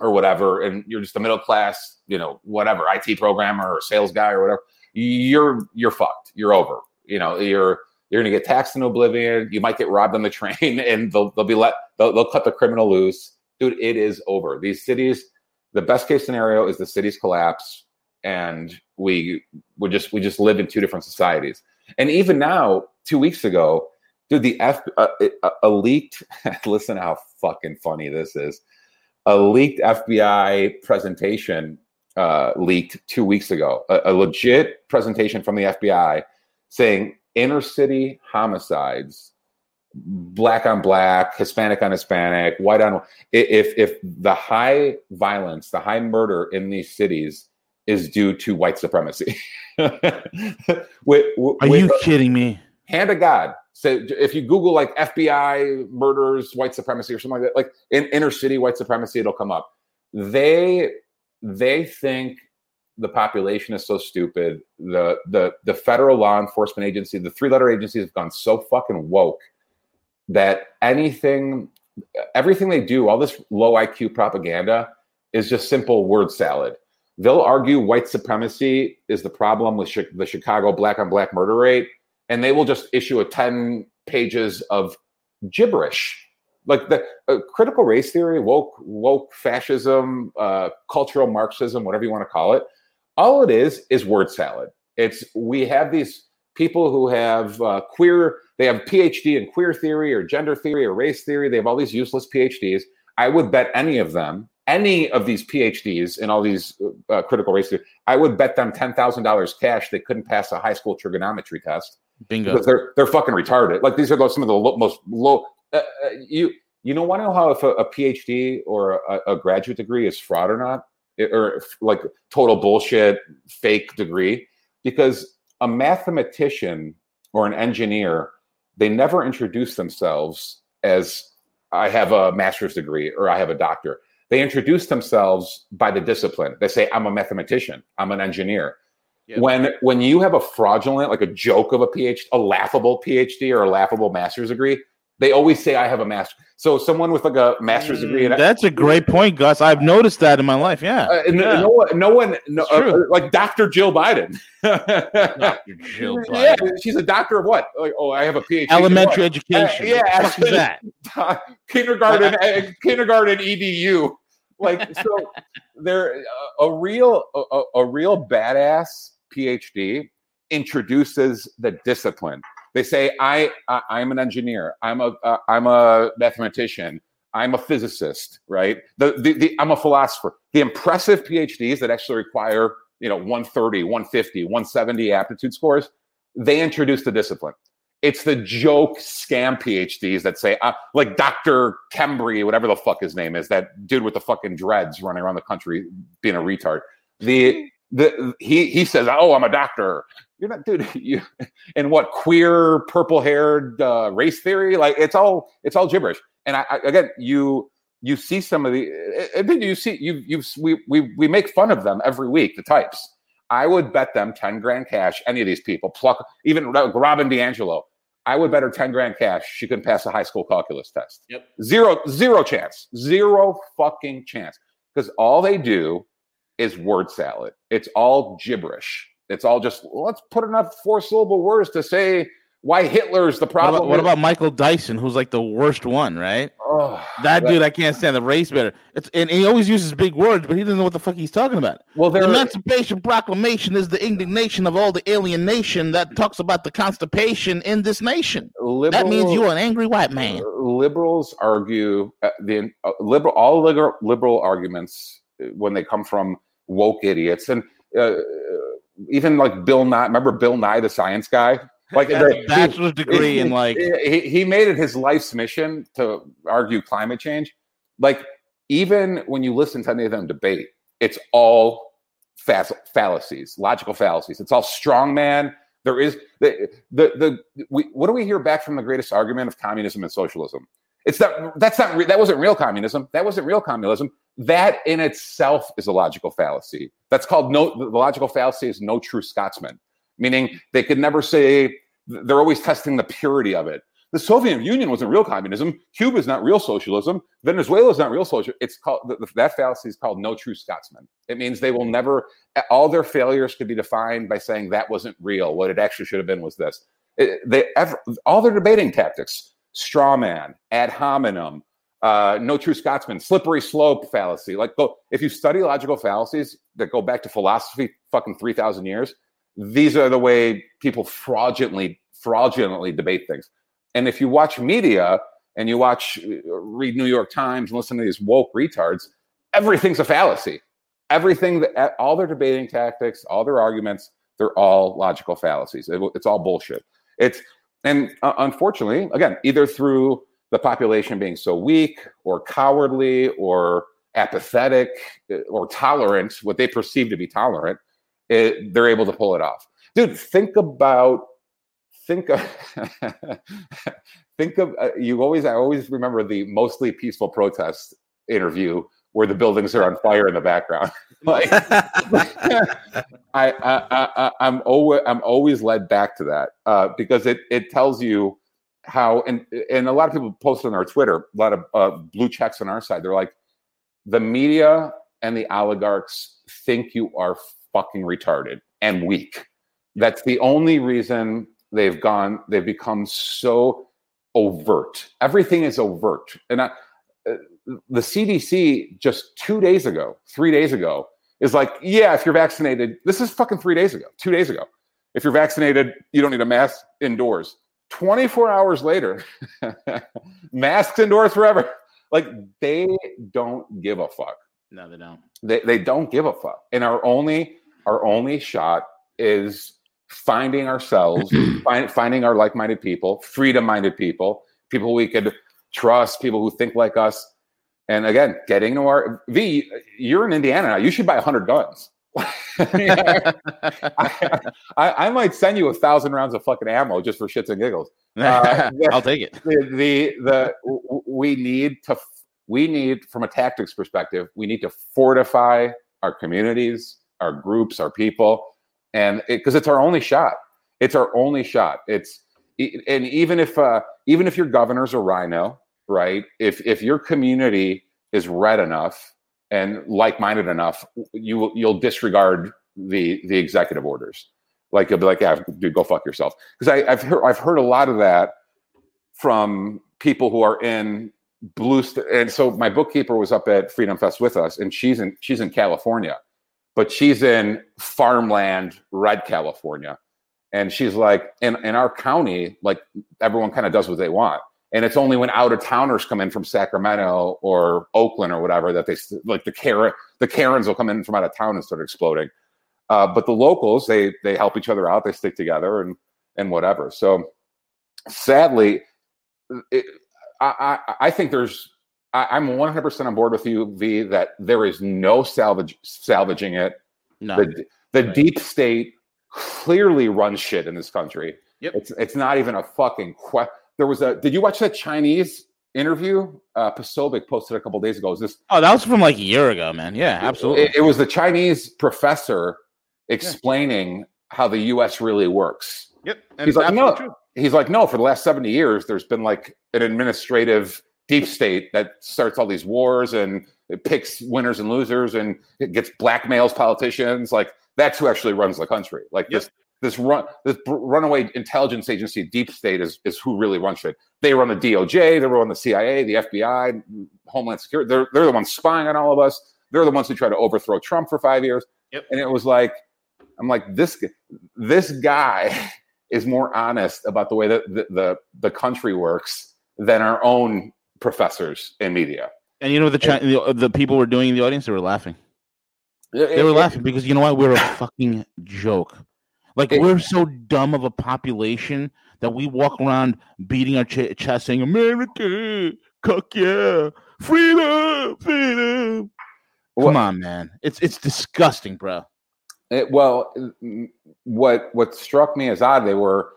or whatever, and you're just a middle class, you know, whatever, I T programmer or sales guy or whatever, you're you're fucked. You're over. You know, you're you're gonna get taxed in oblivion. You might get robbed on the train, and they'll they'll be let they'll, they'll cut the criminal loose, dude. It is over. These cities, the best case scenario is the cities collapse, and we we just we just live in two different societies. And even now, two weeks ago, dude, the F a, a, a leaked. Listen, how fucking funny this is. A leaked F B I presentation uh, leaked two weeks ago. A, a legit presentation from the F B I. Saying inner city homicides, black on black, Hispanic on Hispanic, white on if if the high violence, the high murder in these cities is due to white supremacy. with, with, Are you uh, kidding me? Hand of God. So if you Google like F B I murders, white supremacy or something like that, like in inner city white supremacy, it'll come up. They they think. The population is so stupid. The the the federal law enforcement agency, the three-letter agencies have gone so fucking woke that anything, everything they do, all this low I Q propaganda is just simple word salad. They'll argue white supremacy is the problem with sh- the Chicago black-on-black murder rate, and they will just issue a ten pages of gibberish. Like the uh, critical race theory, woke woke fascism, uh, cultural Marxism, whatever you want to call it. All it is is word salad. It's we have these people who have uh, queer, they have P H D in queer theory or gender theory or race theory. They have all these useless P H Ds. I would bet any of them, any of these P H Ds in all these uh, critical race theory, I would bet them ten thousand dollars cash they couldn't pass a high school trigonometry test. Bingo. Because they're they're fucking retarded. Like these are some of the lo- most low. Uh, you you don't want to know how if a, a P H D or a, a graduate degree is fraud or not. It, or like total bullshit, fake degree, because a mathematician or an engineer, they never introduce themselves as I have a master's degree or I have a doctor. They introduce themselves by the discipline. They say, I'm a mathematician. I'm an engineer. Yep. When when you have a fraudulent, like a joke of a P H D, a laughable P H D or a laughable master's degree, they always say, I have a master. So someone with like a master's degree. And that's I, a great point, Gus. I've noticed that in my life. Yeah. Uh, no, yeah. no, no one, no, uh, like Doctor Jill Biden. Doctor Jill Biden. Yeah, she's a doctor of what? Like, oh, I have a P H D. Elementary education. Uh, yeah. Actually, that? Uh, kindergarten, uh, kindergarten E D U. Like, so they're uh, a real, a, a real badass P H D introduces the discipline. They say I, I I'm an engineer. I'm a uh, I'm a mathematician. I'm a physicist, right? The, the the I'm a philosopher. The impressive P H Ds that actually require, you know, one thirty, one fifty, one seventy aptitude scores, they introduce the discipline. It's the joke scam P H Ds that say uh, like Doctor Kembry, whatever the fuck his name is, that dude with the fucking dreads running around the country being a retard. The the he he says, "Oh, I'm a doctor." You're not, dude. You and what queer, purple-haired uh, race theory? Like it's all it's all gibberish. And I, I again, you you see some of the, and then you see you you we we we make fun of them every week. The types. I would bet them ten grand cash. Any of these people, pluck even Robin DiAngelo. I would bet her ten grand cash. She couldn't pass a high school calculus test. Yep. Zero zero chance. Zero fucking chance. Because all they do is word salad. It's all gibberish. It's all just, let's put enough four-syllable words to say why Hitler's the problem. What about, what about Michael Dyson, who's like the worst one, right? Oh, that, that dude, I can't stand the race better. It's, and he always uses big words, but he doesn't know what the fuck he's talking about. Well, the Emancipation Proclamation is the indignation of all the alienation that talks about the constipation in this nation. Liberal, that means you're an angry white man. Liberals argue, uh, the uh, liberal all liberal, liberal arguments when they come from woke idiots. And uh, even like Bill Nye, remember Bill Nye, the science guy? Like a bachelor's he, degree he, in like he, he made it his life's mission to argue climate change. Like even when you listen to any of them debate, it's all fa- fallacies, logical fallacies. It's all strongman. There is the the the. We, what do we hear back from the greatest argument of communism and socialism? It's not that's not re- that wasn't real communism. That wasn't real communism. That in itself is a logical fallacy. That's called no. The logical fallacy is no true Scotsman, meaning they could never say. They're always testing the purity of it. The Soviet Union wasn't real communism. Cuba is not real socialism. Venezuela is not real socialism. It's called that fallacy is called no true Scotsman. It means they will never. All their failures could be defined by saying that wasn't real. What it actually should have been was this. It, they ever, all their debating tactics. Straw man, ad hominem, uh, no true Scotsman, slippery slope fallacy. Like, go, if you study logical fallacies that go back to philosophy fucking three thousand years, these are the way people fraudulently fraudulently debate things. And if you watch media and you watch, read New York Times and listen to these woke retards, everything's a fallacy. Everything, that, all their debating tactics, all their arguments, they're all logical fallacies. It, it's all bullshit. It's And uh, unfortunately, again, either through the population being so weak or cowardly or apathetic or tolerant, what they perceive to be tolerant, it, they're able to pull it off. Dude, think about, think of, think of, uh, you always, I always remember the mostly peaceful protest interview where the buildings are on fire in the background. Like, I, I, I, I'm always, I'm always led back to that uh, because it it tells you how, and and a lot of people post on our Twitter, a lot of uh, blue checks on our side. They're like, the media and the oligarchs think you are fucking retarded and weak. That's the only reason they've gone. They've become so overt. Everything is overt, and I. Uh, the C D C just two days ago, three days ago, is like, yeah, if you're vaccinated, this is fucking three days ago, two days ago. If you're vaccinated, you don't need a mask indoors. twenty-four hours later, masks indoors forever. Like, they don't give a fuck. No, they don't. They they don't give a fuck. And our only our only shot is finding ourselves, find, finding our like-minded people, freedom-minded people, people we could trust, people who think like us. And again, getting to our V, you're in Indiana now. You should buy one hundred guns. I, I, I might send you a thousand rounds of fucking ammo just for shits and giggles. Uh, I'll take it. The, the the we need to we need from a tactics perspective, we need to fortify our communities, our groups, our people, and because it, it's our only shot. It's our only shot. It's and even if uh, even if your governor's a rhino. Right. If if your community is red enough and like-minded enough, you will you'll disregard the the executive orders. Like you'll be like, yeah, dude, go fuck yourself. Because I've heard I've heard a lot of that from people who are in blue. St- and so my bookkeeper was up at Freedom Fest with us, and she's in she's in California, but she's in farmland, red California, and she's like, in in our county, like everyone kind of does what they want. And it's only when out-of-towners come in from Sacramento or Oakland or whatever that they like the Karen, the Karens will come in from out of town and start exploding. Uh, but the locals, they they help each other out, they stick together and and whatever. So sadly, it, I, I I think there's I, I'm one hundred percent on board with you, V. That there is no salvage salvaging it. No. The, the right. Deep state clearly runs shit in this country. Yep. It's it's not even a fucking question. There was a. Did you watch that Chinese interview? Uh, Posobiec posted a couple days ago. Is this? Oh, that was from like a year ago, man. Yeah, absolutely. It, it was the Chinese professor explaining yeah. how the U S really works. Yep. And he's like, no. True. He's like, no. For the last seventy years, there's been like an administrative deep state that starts all these wars and it picks winners and losers and it gets blackmails politicians. Like that's who actually runs the country. Like yep. this. This run, this runaway intelligence agency, deep state, is is who really runs shit. They run the D O J, they run the C I A, the F B I, Homeland Security. They're they're the ones spying on all of us. They're the ones who try to overthrow Trump for five years. Yep. And it was like, I'm like this this guy is more honest about the way that the the, the country works than our own professors in media. And you know what the China, the, the people were doing in the audience? They were laughing. It, they were it, laughing it, because you know what? We're a fucking joke. Like, it, we're so dumb of a population that we walk around beating our ch- chest saying, America, cuck yeah, freedom, freedom. Well, come on, man. It's it's disgusting, bro. It, well, what what struck me as odd, they were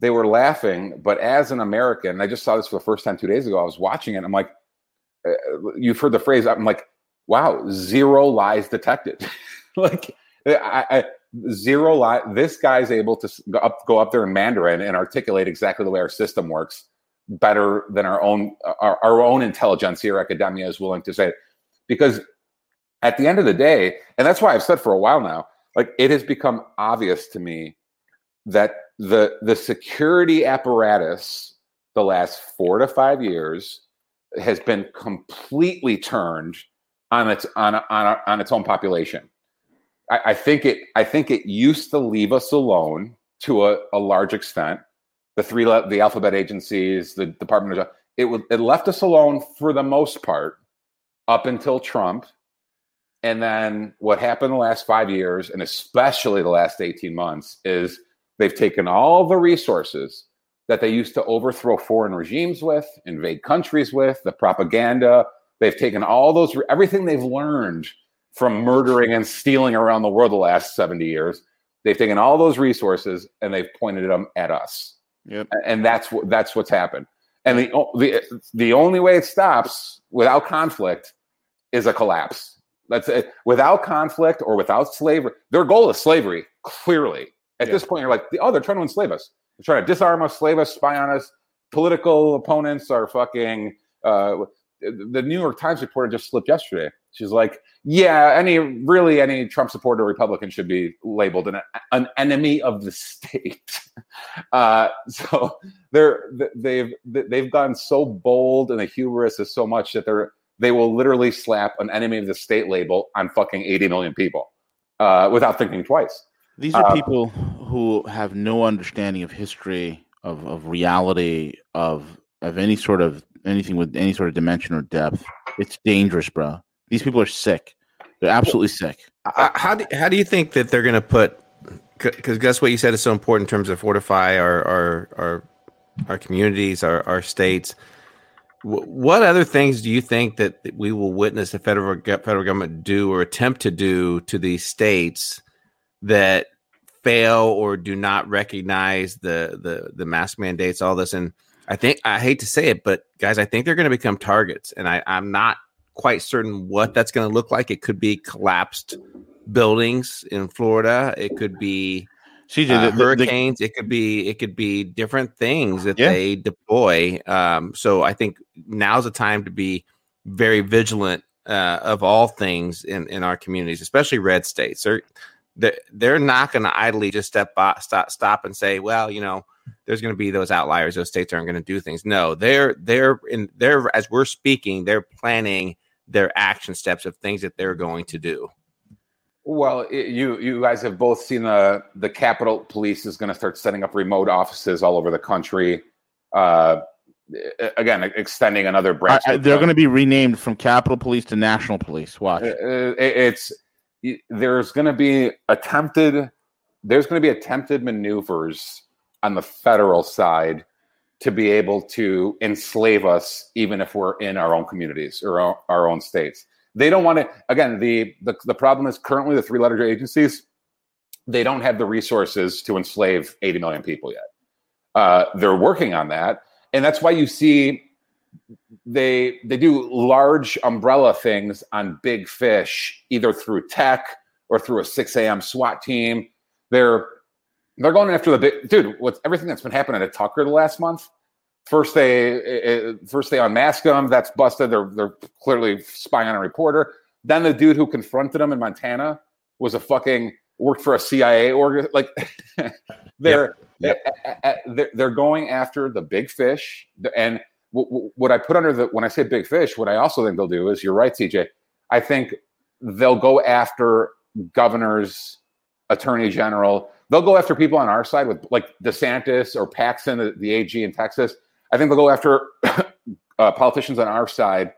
they were laughing, but as an American, and I just saw this for the first time two days ago, I was watching it, and I'm like, uh, you've heard the phrase, I'm like, wow, zero lies detected. Like, I, I zero lie, this guy's able to go up, go up there in Mandarin and articulate exactly the way our system works better than our own our, our own intelligentsia or academia is willing to say. Because at the end of the day, and that's why I've said for a while now, like, it has become obvious to me that the the security apparatus the last four to five years has been completely turned on its on a, on, a, on its own population. I, I think it I think it used to leave us alone to a, a large extent. The three the alphabet agencies, the Department of Justice, it was it left us alone for the most part up until Trump. And then what happened the last five years, and especially the last eighteen months, is they've taken all the resources that they used to overthrow foreign regimes with, invade countries with, the propaganda. They've taken all those, everything they've learned from murdering and stealing around the world the last seventy years. They've taken all those resources and they've pointed them at us. Yep. And that's what that's what's happened. And the the the only way it stops without conflict is a collapse. That's it. Without conflict or without slavery. Their goal is slavery, clearly. At yeah. this point, you're like, oh, they're trying to enslave us. They're trying to disarm us, slave us, spy on us. Political opponents are fucking... Uh, the New York Times reporter just slipped yesterday. She's like, yeah, any really any Trump supporter Republican should be labeled an, an enemy of the state. uh, so they're, they've they've gone so bold and the hubris is so much that they're... they will literally slap an enemy of the state label on fucking eighty million people uh, without thinking twice. These are uh, people who have no understanding of history, of, of reality, of of any sort of anything with any sort of dimension or depth. It's dangerous, bro. These people are sick. They're absolutely sick. I, how do how do you think that they're going to put? Because guess what you said is so important in terms of fortify our our our, our communities, our our states. What other things do you think that we will witness the federal federal government do or attempt to do to these states that fail or do not recognize the the the mask mandates, all this? And I think I hate to say it, but guys, I think they're going to become targets, and I, I'm not quite certain what that's going to look like. It could be collapsed buildings in Florida. It could be C J, uh, the, the, hurricanes. The, it could be it could be different things that yeah. they deploy. Um, so I think now's the time to be very vigilant uh, of all things in, in our communities, especially red states. They're they're, they're not going to idly just step by, stop stop and say, well, you know, there's going to be those outliers. Those states aren't going to do things. No, they're they're in they're as we're speaking, they're planning their action steps of things that they're going to do. Well, it, you you guys have both seen the the Capitol Police is going to start setting up remote offices all over the country. Uh, again, extending another branch. I, I, they're going to be renamed from Capitol Police to National Police. Watch. It, it, it's it, there's going to be attempted there's going to be attempted maneuvers on the federal side to be able to enslave us, even if we're in our own communities or our, our own states. They don't want to. Again, the, the the problem is currently the three-letter agencies. They don't have the resources to enslave eighty million people yet. Uh, they're working on that, and that's why you see they they do large umbrella things on big fish, either through tech or through a six a.m. SWAT team. They're they're going after the big dude. What's everything that's been happening at Tucker the last month? First they it, first they unmask him. That's busted. They're they're clearly spying on a reporter. Then the dude who confronted him in Montana was a fucking worked for a C I A org. Like they're, yep. Yep. they're they're going after the big fish. And what I put under the when I say big fish, what I also think they'll do is you're right, C J. I think they'll go after governors, attorney general. They'll go after people on our side with like DeSantis or Paxton, the, the A G in Texas. I think they'll go after uh, politicians on our side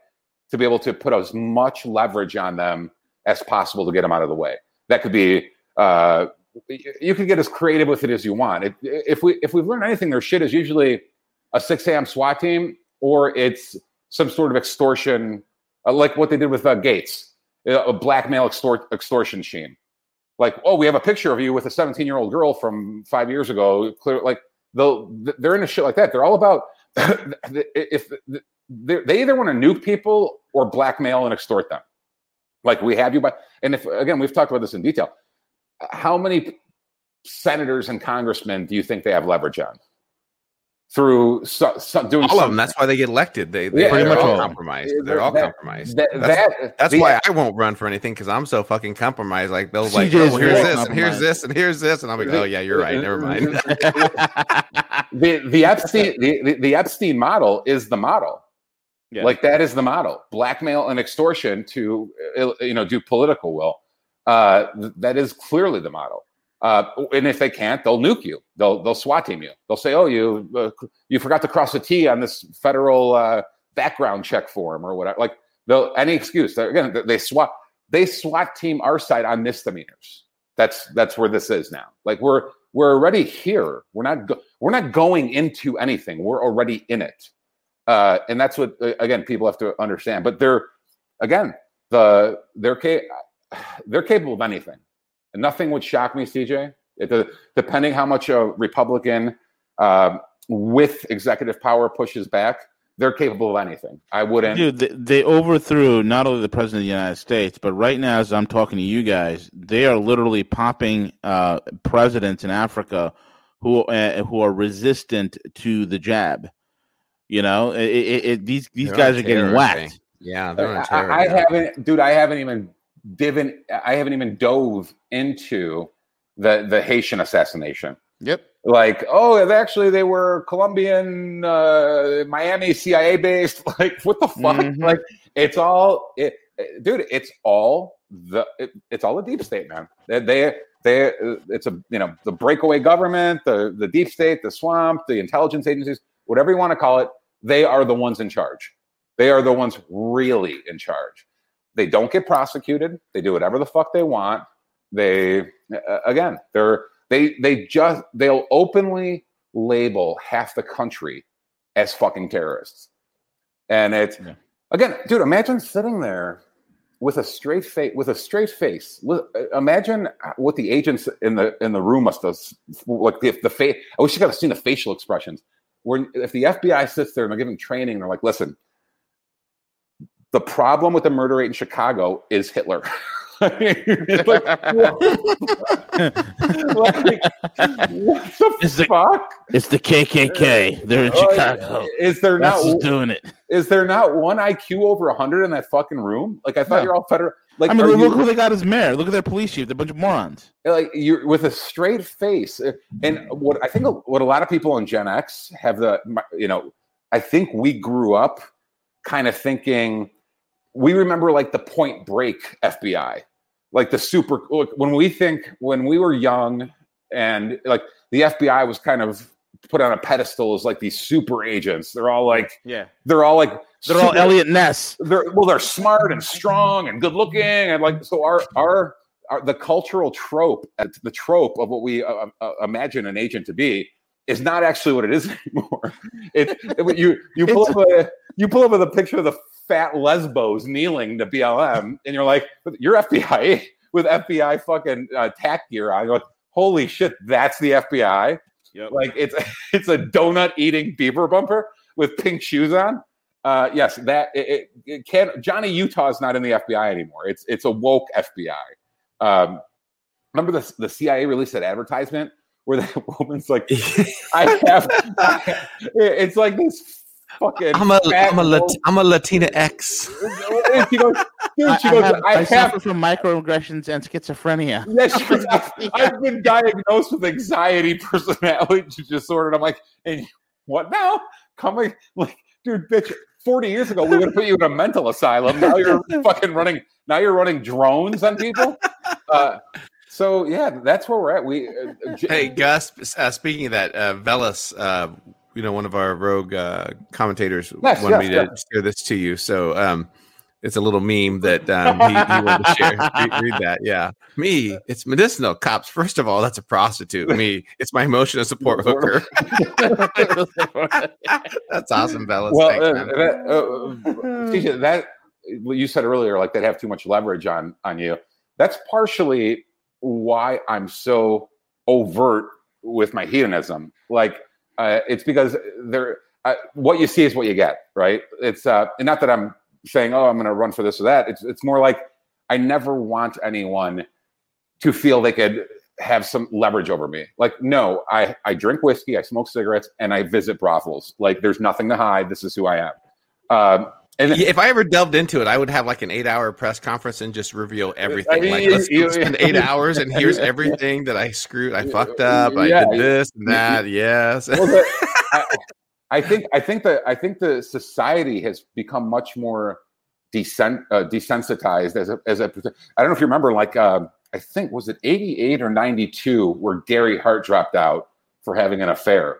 to be able to put as much leverage on them as possible to get them out of the way. That could be uh, you can get as creative with it as you want. If, if we if we've learned anything, their shit is usually a six a.m. SWAT team or it's some sort of extortion, uh, like what they did with uh, Gates, a blackmail extort, extortion scheme. like, oh, we have a picture of you with a seventeen-year-old girl from five years ago. Clear, like they'll they're into shit like that. They're all about if they either want to nuke people or blackmail and extort them. Like we have you by, and if again we've talked about this in detail. How many senators and congressmen do you think they have leverage on? Through so, so doing all something. Of them, that's why they get elected. They they yeah, pretty much all compromised. They're, they're all that, compromised. That, that's that, that's the, why I won't run for anything because I'm so fucking compromised. Like they'll like, oh, well, here's this and here's this and here's this, and I'll be like, the, oh yeah, you're right. Never mind. the the Epstein the, the, the Epstein model is the model. Yeah. Like that is the model. Blackmail and extortion to you know do political will. Uh, that is clearly the model. Uh, and if they can't, they'll nuke you. They'll they'll SWAT team you. They'll say, "Oh, you uh, you forgot to cross a T on this federal uh, background check form or whatever." Like they'll any excuse. They're, again, they SWAT they SWAT team our side on misdemeanors. That's that's where this is now. Like we're we're already here. We're not go- we're not going into anything. We're already in it, uh, and that's what again people have to understand. But they're again the they're ca- they're capable of anything. Nothing would shock me, C J, it, depending how much a Republican um, with executive power pushes back, they're capable of anything. I wouldn't. Dude, they, they overthrew not only the president of the United States, but right now as I'm talking to you guys, they are literally popping uh, presidents in Africa who uh, who are resistant to the jab. You know, it, it, it, these these they're guys are getting whacked. Yeah, they're on terror. I, I haven't, dude. I haven't even. Divin, I haven't even dove into the the Haitian assassination. Yep. Like, oh, actually, they were Colombian, uh, Miami, C I A based. Like, what the fuck? Mm-hmm. Like, it's all, it, it, dude. It's all the it, it's all the deep state, man. They, they they it's a you know the breakaway government, the the deep state, the swamp, the intelligence agencies, whatever you want to call it. They are the ones in charge. They are the ones really in charge. They don't get prosecuted. They do whatever the fuck they want. They uh, again, they're they they just they'll openly label half the country as fucking terrorists. And it's yeah. again, dude. Imagine sitting there with a straight face. With a straight face. Imagine what the agents in the in the room must have like. If the face, I wish you could have seen the facial expressions. When if the F B I sits there and they're giving training, they're like, listen. The problem with the murder rate in Chicago is Hitler. like, what? like, what the it's fuck? The, it's the K K K. They're in oh, Chicago. Is there That's not doing it? Is there not one I Q over one hundred in that fucking room? Like I thought no. You're all federal. Like I mean, look you, who they got as mayor. Look at their police chief. They're a bunch of morons. Like you're with a straight face. And what I think what a lot of people in Gen X have the you know I think we grew up kind of thinking. We remember like the Point Break F B I, like the super look, when we think when we were young and like the F B I was kind of put on a pedestal as like these super agents. They're all like, yeah, they're all like, they're super, all Elliot Ness. They're well, they're smart and strong and good looking. And like, so our, our, our the cultural trope, the trope of what we uh, uh, imagine an agent to be is not actually what it is anymore. It's it, you, you pull up a, you pull up with a picture of the fat lesbos kneeling to B L M, and you're like, you're F B I with F B I fucking uh, tack gear on. You're like, holy shit, that's the F B I. Yep. Like it's it's a donut eating beaver bumper with pink shoes on. Uh, yes, that it, it, it can't. Johnny Utah is not in the F B I anymore. It's it's a woke F B I. Um, remember the the C I A released that advertisement where that woman's like, I have. I, it's like this. Fucking I'm a I'm a Lat- I'm a Latina X. She goes, dude, she goes, I, I have, I I suffer from microaggressions and schizophrenia. Yeah, she goes, I, I've been diagnosed with anxiety personality disorder. And I'm like, and what now? Come like, like, dude, bitch. Forty years ago, we would have put you in a mental asylum. Now you're fucking running. Now you're running drones on people. Uh, so yeah, that's where we're at. We uh, j- hey Gus. Uh, speaking of that, uh, Velas. Uh, You know, one of our rogue uh, commentators yes, wanted yes, me to yes. share this to you. So um, it's a little meme that um, he, he wanted to share. Read, read that. Yeah. Me, it's medicinal. Cops, first of all, that's a prostitute. Me, it's my emotional support hooker. That's awesome, Bellas. Well, Thanks, uh, that, uh, that you said earlier, like they'd have too much leverage on on you. That's partially why I'm so overt with my hedonism. Like, uh, it's because there, uh, what you see is what you get, right? It's uh, and not that I'm saying, oh, I'm going to run for this or that. It's it's more like I never want anyone to feel they could have some leverage over me. Like, no, I, I drink whiskey, I smoke cigarettes, and I visit brothels. Like, there's nothing to hide. This is who I am. Um, and then, if I ever delved into it, I would have like an eight-hour press conference and just reveal everything. I mean, like, let's you, spend eight hours, and here's everything that I screwed, I fucked up, I yeah, did this and that. Yes. Well, I, I think I think that I think the society has become much more desens- uh, desensitized as a as a. I don't know if you remember, like. Um, I think, was it eighty-eight or ninety-two where Gary Hart dropped out for having an affair?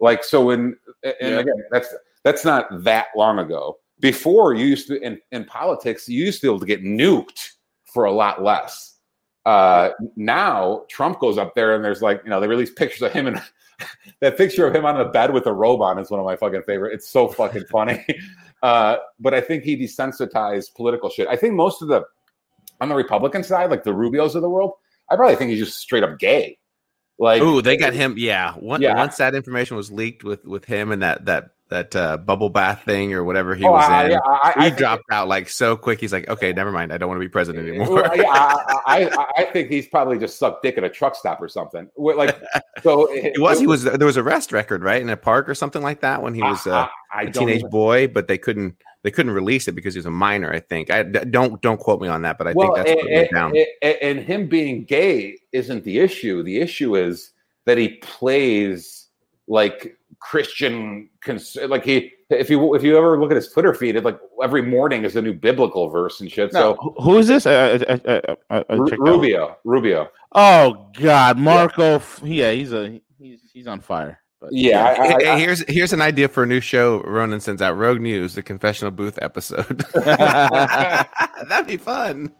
Like, so when, and yeah. again, that's that's not that long ago. Before, you used to, in, in politics, you used to be able to get nuked for a lot less. Uh, now, Trump goes up there and there's like, you know, they release pictures of him and that picture of him on the bed with a robe on is one of my fucking favorite. It's so fucking funny. Uh, but I think he desensitized political shit. I think most of the, on the Republican side, like the Rubios of the world, I probably think he's just straight up gay. Like, oh, they got him. Yeah. One, yeah. Once that information was leaked with, with him and that that that uh, bubble bath thing or whatever he oh, was I, in, yeah, I, he I dropped think, out like so quick. He's like, okay, never mind. I don't want to be president anymore. Yeah, I, I, I think he's probably just sucked dick at a truck stop or something. Like, so it, it was. It, he was. There was an arrest record, right, in a park or something like that when he was uh, I, I a teenage even, boy, but they couldn't. They couldn't release it because he was a minor, I think. I don't don't quote me on that, but I well, think that's what went down. And, and him being gay isn't the issue. The issue is that he plays like Christian, like he. If you if you ever look at his Twitter feed, it like every morning is a new biblical verse and shit. No, so who is this? I, I, I, I, I Ru- Rubio. Rubio. Oh God, Marco. Yeah, yeah he's a he's he's on fire. But, yeah, yeah. I, I, I, here's here's an idea for a new show. Ronan sends out Rogue News, the confessional booth episode. That'd be fun.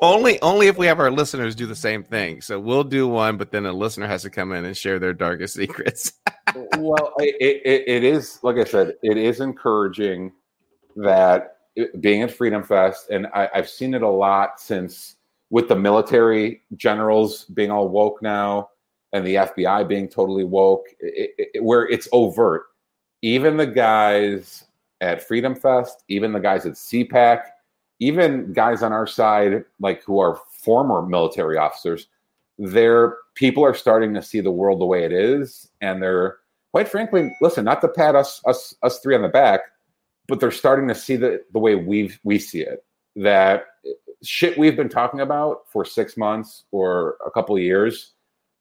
only only if we have our listeners do the same thing. So we'll do one, but then a listener has to come in and share their darkest secrets. Well, it, it, it is, like I said, it is encouraging that it, being at Freedom Fest, and I, I've seen it a lot since with the military generals being all woke now. And the F B I being totally woke, it, it, it, where it's overt. Even the guys at Freedom Fest, even the guys at C PAC, even guys on our side, like who are former military officers, their people are starting to see the world the way it is. And they're, quite frankly, listen, not to pat us us us three on the back, but they're starting to see the, the way we we see it. That shit we've been talking about for six months or a couple of years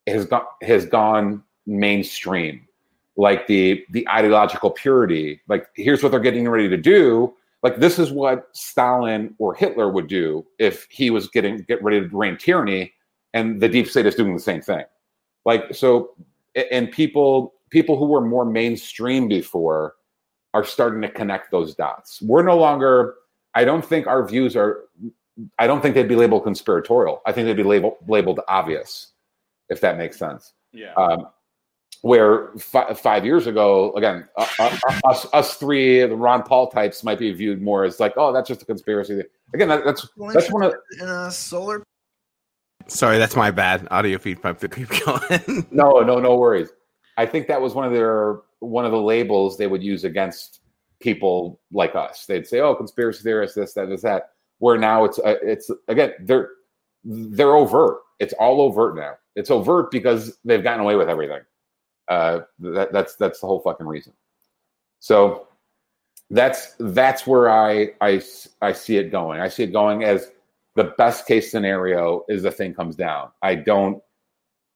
has gone has gone mainstream, like the the ideological purity. Like, here's what they're getting ready to do. Like, this is what Stalin or Hitler would do if he was getting get ready to reign tyranny, and the deep state is doing the same thing. Like, so, and people people who were more mainstream before are starting to connect those dots. We're no longer. I don't think our views are. I don't think they'd be labeled conspiratorial. I think they'd be labeled labeled obvious. If that makes sense. Yeah. Um, where f- five years ago, again, uh, uh, us, us three, the Ron Paul types, might be viewed more as like, oh, that's just a conspiracy. Again, that, that's that's one of uh, solar. Sorry, that's my bad. Audio feed pipe to keep going. no, no, no worries. I think that was one of their one of the labels they would use against people like us. They'd say, oh, conspiracy theorists, this, that, this, that. Where now it's uh, it's again, they're they're overt. It's all overt now. It's overt because they've gotten away with everything. Uh, that, that's that's the whole fucking reason. So that's that's where I, I, I see it going. I see it going as the best case scenario is the thing comes down. I don't.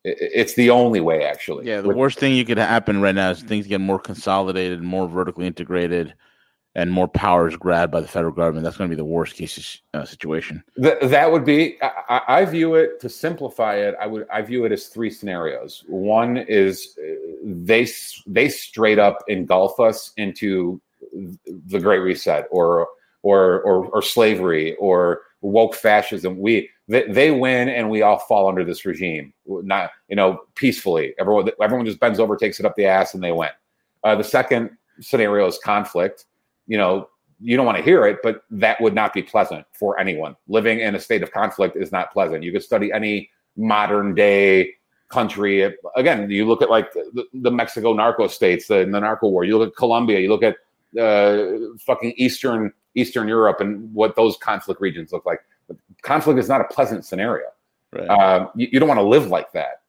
It, it's the only way, actually. Yeah, the With, worst thing you could happen right now is things get more consolidated, more vertically integrated, and more powers grabbed by the federal government. That's going to be the worst case uh, situation. Th- that would be, I, I view it, to simplify it, I would, I view it as three scenarios. One is they, they straight up engulf us into the Great Reset or, or, or, or slavery or woke fascism. We, they, they win and we all fall under this regime, not, you know, peacefully. Everyone, everyone just bends over, takes it up the ass, and they win. Uh, the second scenario is conflict. You know, you don't want to hear it, but that would not be pleasant for anyone. Living in a state of conflict is not pleasant. You could study any modern day country. It, again, you look at like the, the Mexico narco states, the, the narco war. You look at Colombia. You look at uh, fucking Eastern Eastern Europe and what those conflict regions look like. But conflict is not a pleasant scenario. Right. Um, you, you don't want to live like that.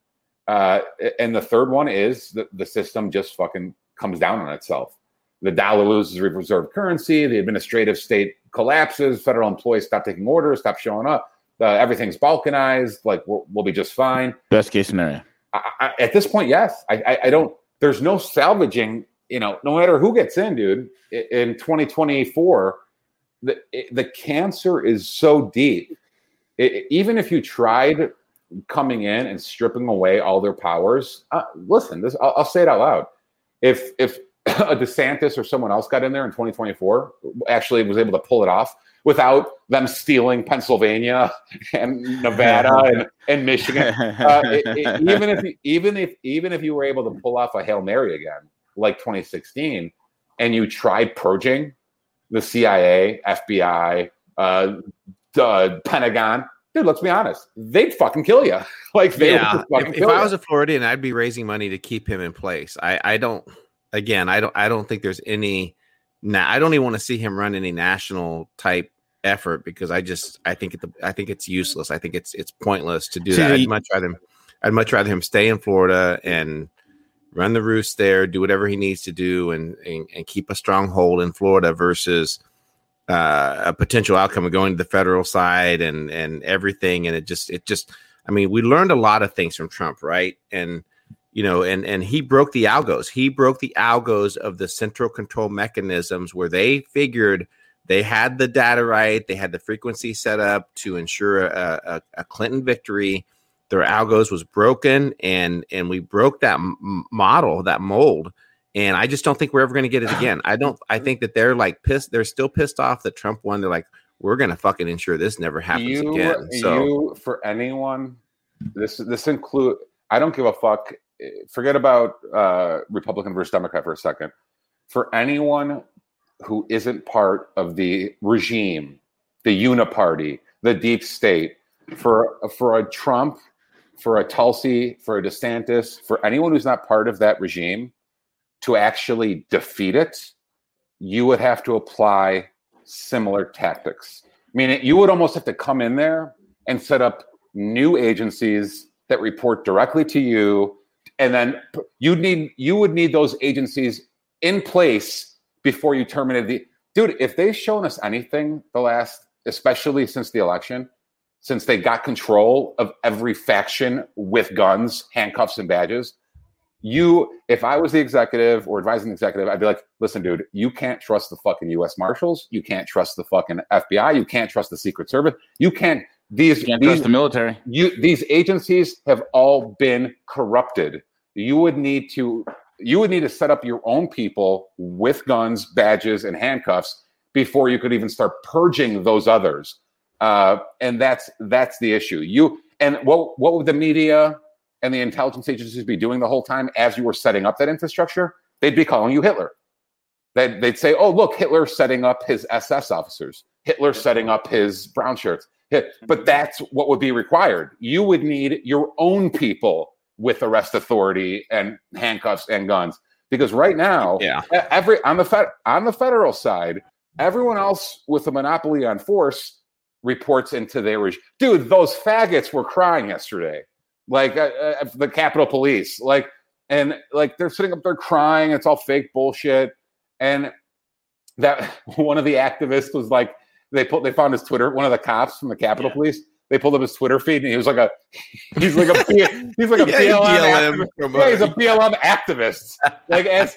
Uh, and the third one is the, the system just fucking comes down on itself. The dollar loses reserve currency. The administrative state collapses. Federal employees stop taking orders, stop showing up. Uh, everything's balkanized. Like we'll, we'll be just fine. Best case scenario. I, I, at this point, yes. I, I, I don't. There's no salvaging. You know, no matter who gets in, dude. In twenty twenty-four, the the cancer is so deep. It, even if you tried coming in and stripping away all their powers, uh, listen. This I'll, I'll say it out loud. If if a DeSantis or someone else got in there in twenty twenty-four, actually was able to pull it off without them stealing Pennsylvania and Nevada and, and Michigan. Uh, it, it, even if you, even if even if you were able to pull off a Hail Mary again, like twenty sixteen, and you tried purging the C I A, F B I, uh, the Pentagon, dude, let's be honest, they'd fucking kill you. Like they yeah. would fucking if, kill if I was a Floridian, I'd be raising money to keep him in place. I, I don't. Again, I don't. I don't think there's any. Now, nah, I don't even want to see him run any national type effort because I just. I think it. I think it's useless. I think it's. It's pointless to do see, that. I'd much rather him. I'd much rather him stay in Florida and run the roost there, do whatever he needs to do, and and, and keep a stronghold in Florida versus uh, a potential outcome of going to the federal side and and everything. And it just. It just. I mean, we learned a lot of things from Trump, right? And. You know, and, and he broke the algos. He broke the algos of the central control mechanisms where they figured they had the data right. They had the frequency set up to ensure a, a, a Clinton victory. Their algos was broken, and and we broke that m- model, that mold. And I just don't think we're ever going to get it again. I don't. I think that they're like pissed. They're still pissed off that Trump won. They're like, we're going to fucking ensure this never happens you, again. So you, for anyone, this this include. I don't give a fuck. Forget about uh, Republican versus Democrat for a second. For anyone who isn't part of the regime, the uniparty, the deep state, for for a Trump, for a Tulsi, for a DeSantis, for anyone who's not part of that regime, to actually defeat it, you would have to apply similar tactics. I mean, you would almost have to come in there and set up new agencies that report directly to you. And then you need you would need those agencies in place before you terminated the dude. If they've shown us anything the last, especially since the election, since they got control of every faction with guns, handcuffs, and badges, you. If I was the executive or advising the executive, I'd be like, listen, dude, you can't trust the fucking U S Marshals, you can't trust the fucking F B I, you can't trust the Secret Service, you can't. These, you can't these trust the military. You, these agencies have all been corrupted. You would need to you would need to set up your own people with guns, badges, and handcuffs before you could even start purging those others. Uh, and that's that's the issue. You and what what would the media and the intelligence agencies be doing the whole time as you were setting up that infrastructure? They'd be calling you Hitler. They'd, they'd say, oh, look, Hitler's setting up his S S officers. Hitler's setting up his brown shirts. But that's what would be required. You would need your own people with arrest authority and handcuffs and guns, because right now, yeah. every on the fed, on the federal side, everyone else with a monopoly on force reports into their regime. Dude, those faggots were crying yesterday, like uh, uh, the Capitol Police, like and like they're sitting up there crying. It's all fake bullshit. And that one of the activists was like, they pulled, they found his Twitter. One of the cops from the Capitol yeah. Police. They pulled up his Twitter feed, and he was like a, he's like a, he's like a yeah, B L M. B L M yeah, he's a B L M activist. Like as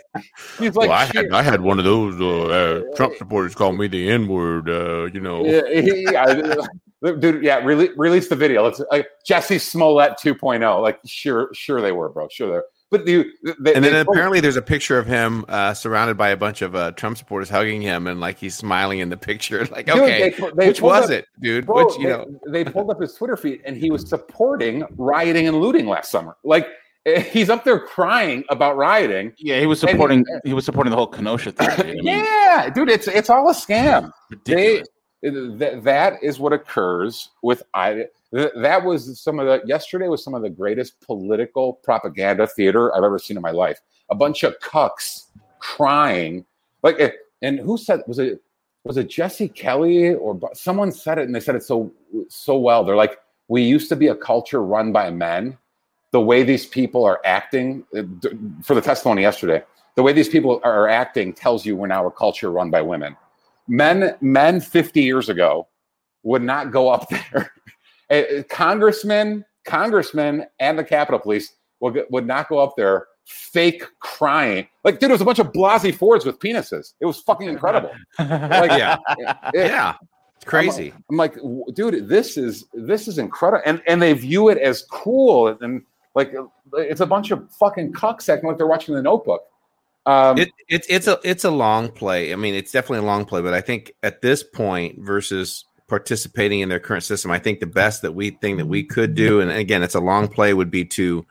he's like, well, I, had, I had one of those uh, uh, Trump supporters call me the N word. Uh, you know, yeah, he, I, dude, yeah, release release the video. It's like Jesse Smollett two point oh. Like sure, sure they were, bro. Sure they were. But you, they, and then they, apparently there's a picture of him uh, surrounded by a bunch of uh, Trump supporters hugging him, and like he's smiling in the picture. Like, dude, okay, they, they which was up, it, dude? Bro, which you they, know, they pulled up his Twitter feed, and he was supporting rioting and looting last summer. Like, He's up there crying about rioting. Yeah, he was supporting. He, he was supporting the whole Kenosha thing. I mean, yeah, dude, it's it's all a scam. Ridiculous. They, th- that is what occurs with I. Th- that was some of the yesterday was some of the greatest political propaganda theater I've ever seen in my life. A bunch of cucks crying, like, and who said was it was it Jesse Kelly or someone said it, and they said it so so well. They're like, we used to be a culture run by men. The way these people are acting, for the testimony yesterday, the way these people are acting tells you we're now a culture run by women. Men, men fifty years ago would not go up there. Congressmen, congressmen, and the Capitol Police would, would not go up there fake crying. Like, dude, it was a bunch of Blasey Fords with penises. It was fucking incredible. Like, yeah, yeah. It, yeah. Crazy. I'm, I'm like, dude, this is this is incredible, and and they view it as cool, and like it's a bunch of fucking cucks acting like they're watching The Notebook. Um, it, it, it's a it's a long play. I mean, it's definitely a long play, but I think at this point versus participating in their current system, I think the best that we thing that we could do, and again, it's a long play, would be to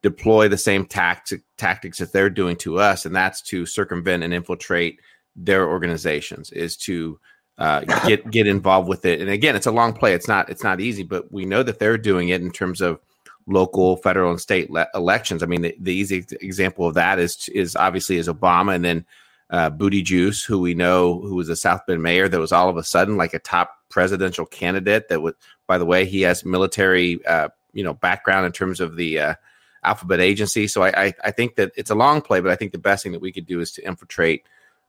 deploy the same tactic, tactics that they're doing to us, and that's to circumvent and infiltrate their organizations. Is to Uh, get get involved with it, and again, it's a long play. It's not it's not easy, but we know that they're doing it in terms of local, federal, and state le- elections. I mean, the, the easy example of that is is obviously is Obama, and then uh, Booty Juice, who we know who was a South Bend mayor that was all of a sudden like a top presidential candidate. That was, by the way, he has military uh, you know background in terms of the uh, Alphabet Agency. So I, I I think that it's a long play, but I think the best thing that we could do is to infiltrate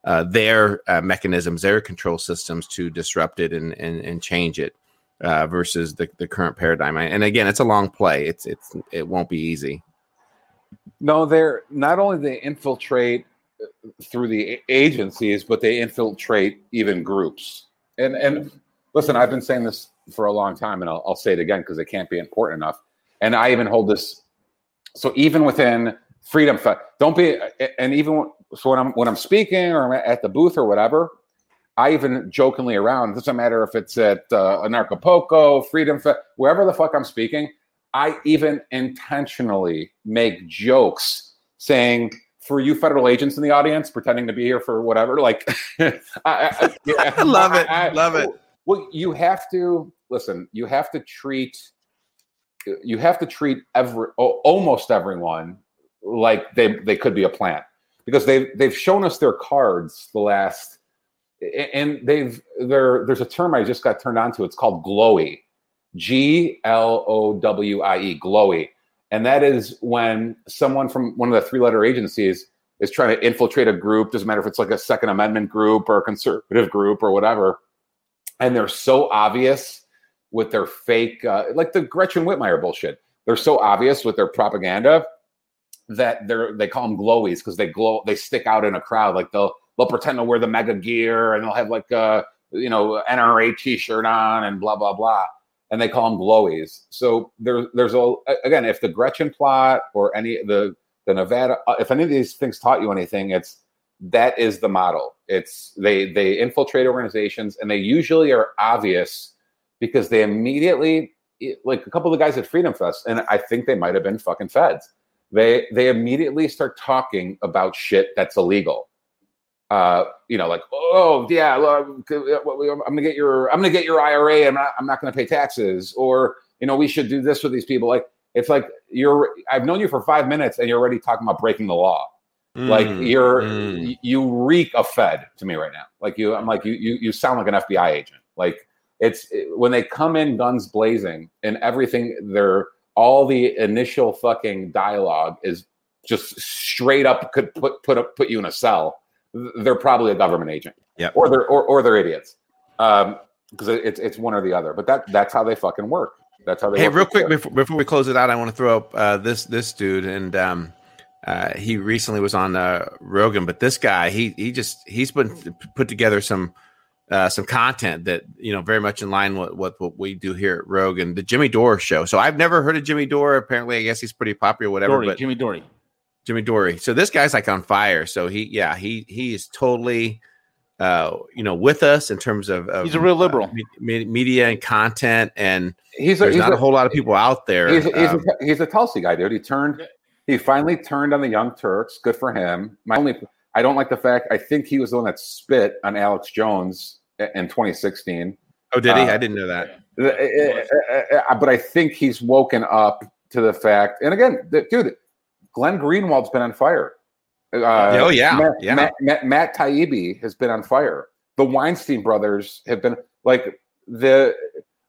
Uh, their uh, mechanisms, their control systems, to disrupt it and and, and change it uh, versus the, the current paradigm. And again, it's a long play. It's it's it won't be easy. No, they're not only they infiltrate through the agencies, but they infiltrate even groups. And and listen, I've been saying this for a long time, and I'll, I'll say it again because it can't be important enough. And I even hold this. So even within Freedom Fest, don't be, and even so when I'm when I'm speaking or I'm at the booth or whatever, I even jokingly around. It doesn't matter if it's at uh, Anarchapoco, Freedom Fest, wherever the fuck I'm speaking. I even intentionally make jokes saying, "For you federal agents in the audience, pretending to be here for whatever." Like, I, I, yeah, I love it, I, love it. Well, you have to listen. You have to treat. You have to treat every almost everyone like they, they could be a plant, because they've they've shown us their cards the last, and they've there there's a term I just got turned on to. It's called glowy, G L O W I E, glowy, and that is when someone from one of the three letter agencies is trying to infiltrate a group. Doesn't matter if it's like a Second Amendment group or a conservative group or whatever, and they're so obvious with their fake, uh, like the Gretchen Whitmire bullshit. They're so obvious with their propaganda that they're they call them glowies because they glow, they stick out in a crowd. Like they'll they'll pretend to wear the mega gear, and they'll have like a you know N R A t-shirt on and blah blah blah, and they call them glowies. So there there's a again, if the Gretchen plot or any the the Nevada, if any of these things taught you anything, it's that is the model. It's they they infiltrate organizations, and they usually are obvious because they immediately, like a couple of the guys at Freedom Fest, and I think they might have been fucking feds. They they immediately start talking about shit that's illegal, uh, you know, like oh yeah, I'm gonna get your I'm gonna get your I R A. I'm not I'm not gonna pay taxes, or you know we should do this with these people. Like it's like you're I've known you for five minutes and you're already talking about breaking the law. Mm, like you're mm. you reek of Fed to me right now. Like you I'm like you you you sound like an F B I agent. Like it's when they come in guns blazing and everything they're. All the initial fucking dialogue is just straight up could put put up, put you in a cell. They're probably a government agent, yeah, or they're or, or they're idiots, um, because it's it's one or the other. But that that's how they fucking work. That's how they. Hey, work real quick before, before we close it out, I want to throw up uh, this this dude, and um, uh, he recently was on uh, Rogan, but this guy he he just he's been put together some. Uh, some content that, you know, very much in line with what, what we do here at Rogue and the Jimmy Dore show. So I've never heard of Jimmy Dore. Apparently, I guess he's pretty popular, whatever. Dory, but Jimmy Dore. Jimmy Dore. So this guy's like on fire. So he, yeah, he he is totally, uh, you know, with us in terms of, of he's a real liberal uh, me- media and content. And he's a, there's he's not a, a whole lot of people out there. He's, he's, um, a, he's a Tulsi guy, dude. He turned He finally turned on the Young Turks. Good for him. My only, I don't like the fact, I think he was the one that spit on Alex Jones in twenty sixteen. Oh, did he? Uh, I didn't know that. Uh, but I think he's woken up to the fact. And again, the, dude, Glenn Greenwald's been on fire. Uh, oh, yeah. Matt, yeah. Matt, Matt, Matt Taibbi has been on fire. The Weinstein brothers have been like the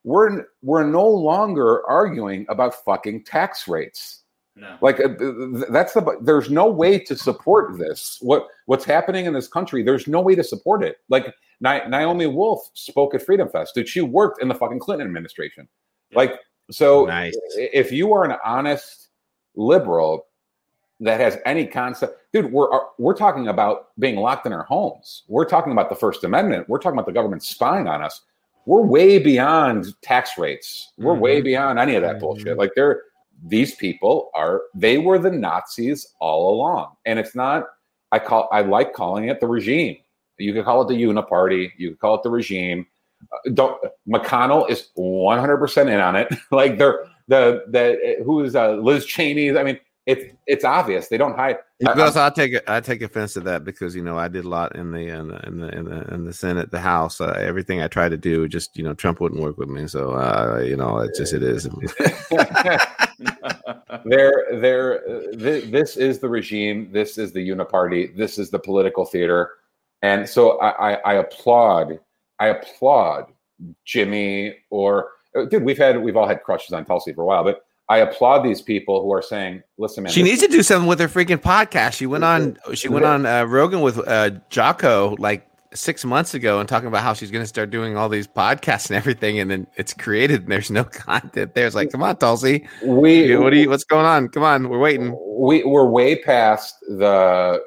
we're we're no longer arguing about fucking tax rates. No. Like uh, that's the there's no way to support this. What what's happening in this country? There's no way to support it. Like Na- Naomi Wolf spoke at Freedom Fest. Dude, she worked in the fucking Clinton administration. Yeah. Like so, nice. If you are an honest liberal that has any concept, dude, we're we're talking about being locked in our homes. We're talking about the First Amendment. We're talking about the government spying on us. We're way beyond tax rates. We're mm-hmm. way beyond any of that bullshit. Mm-hmm. Like they're. These people are, they were the Nazis all along. And it's not, I call, I like calling it the regime. You can call it the Uniparty. You can call it the regime. Uh, don't, McConnell is one hundred percent in on it. Like they're, the, the, who is uh, Liz Cheney? I mean, it's, it's obvious. They don't hide. Because I, I take, I take offense to that because, you know, I did a lot in the, in the, in the, in the, in the Senate, the House, uh, everything I tried to do, just, you know, Trump wouldn't work with me. So, uh, you know, it's just, it is. They're, they're, th- this is the regime. This is the Uniparty. This is the political theater. And so I, I, I applaud, I applaud Jimmy or dude, we've had, we've all had crushes on Tulsi for a while, but I applaud these people who are saying, listen, man, she needs to do something with her freaking podcast. She went on, she went on uh, Rogan with uh, Jocko like six months ago and talking about how she's going to start doing all these podcasts and everything. And then it's created and there's no content. There's like, come on, Tulsi. We, what do you, what's going on? Come on. We're waiting. We we're way past the,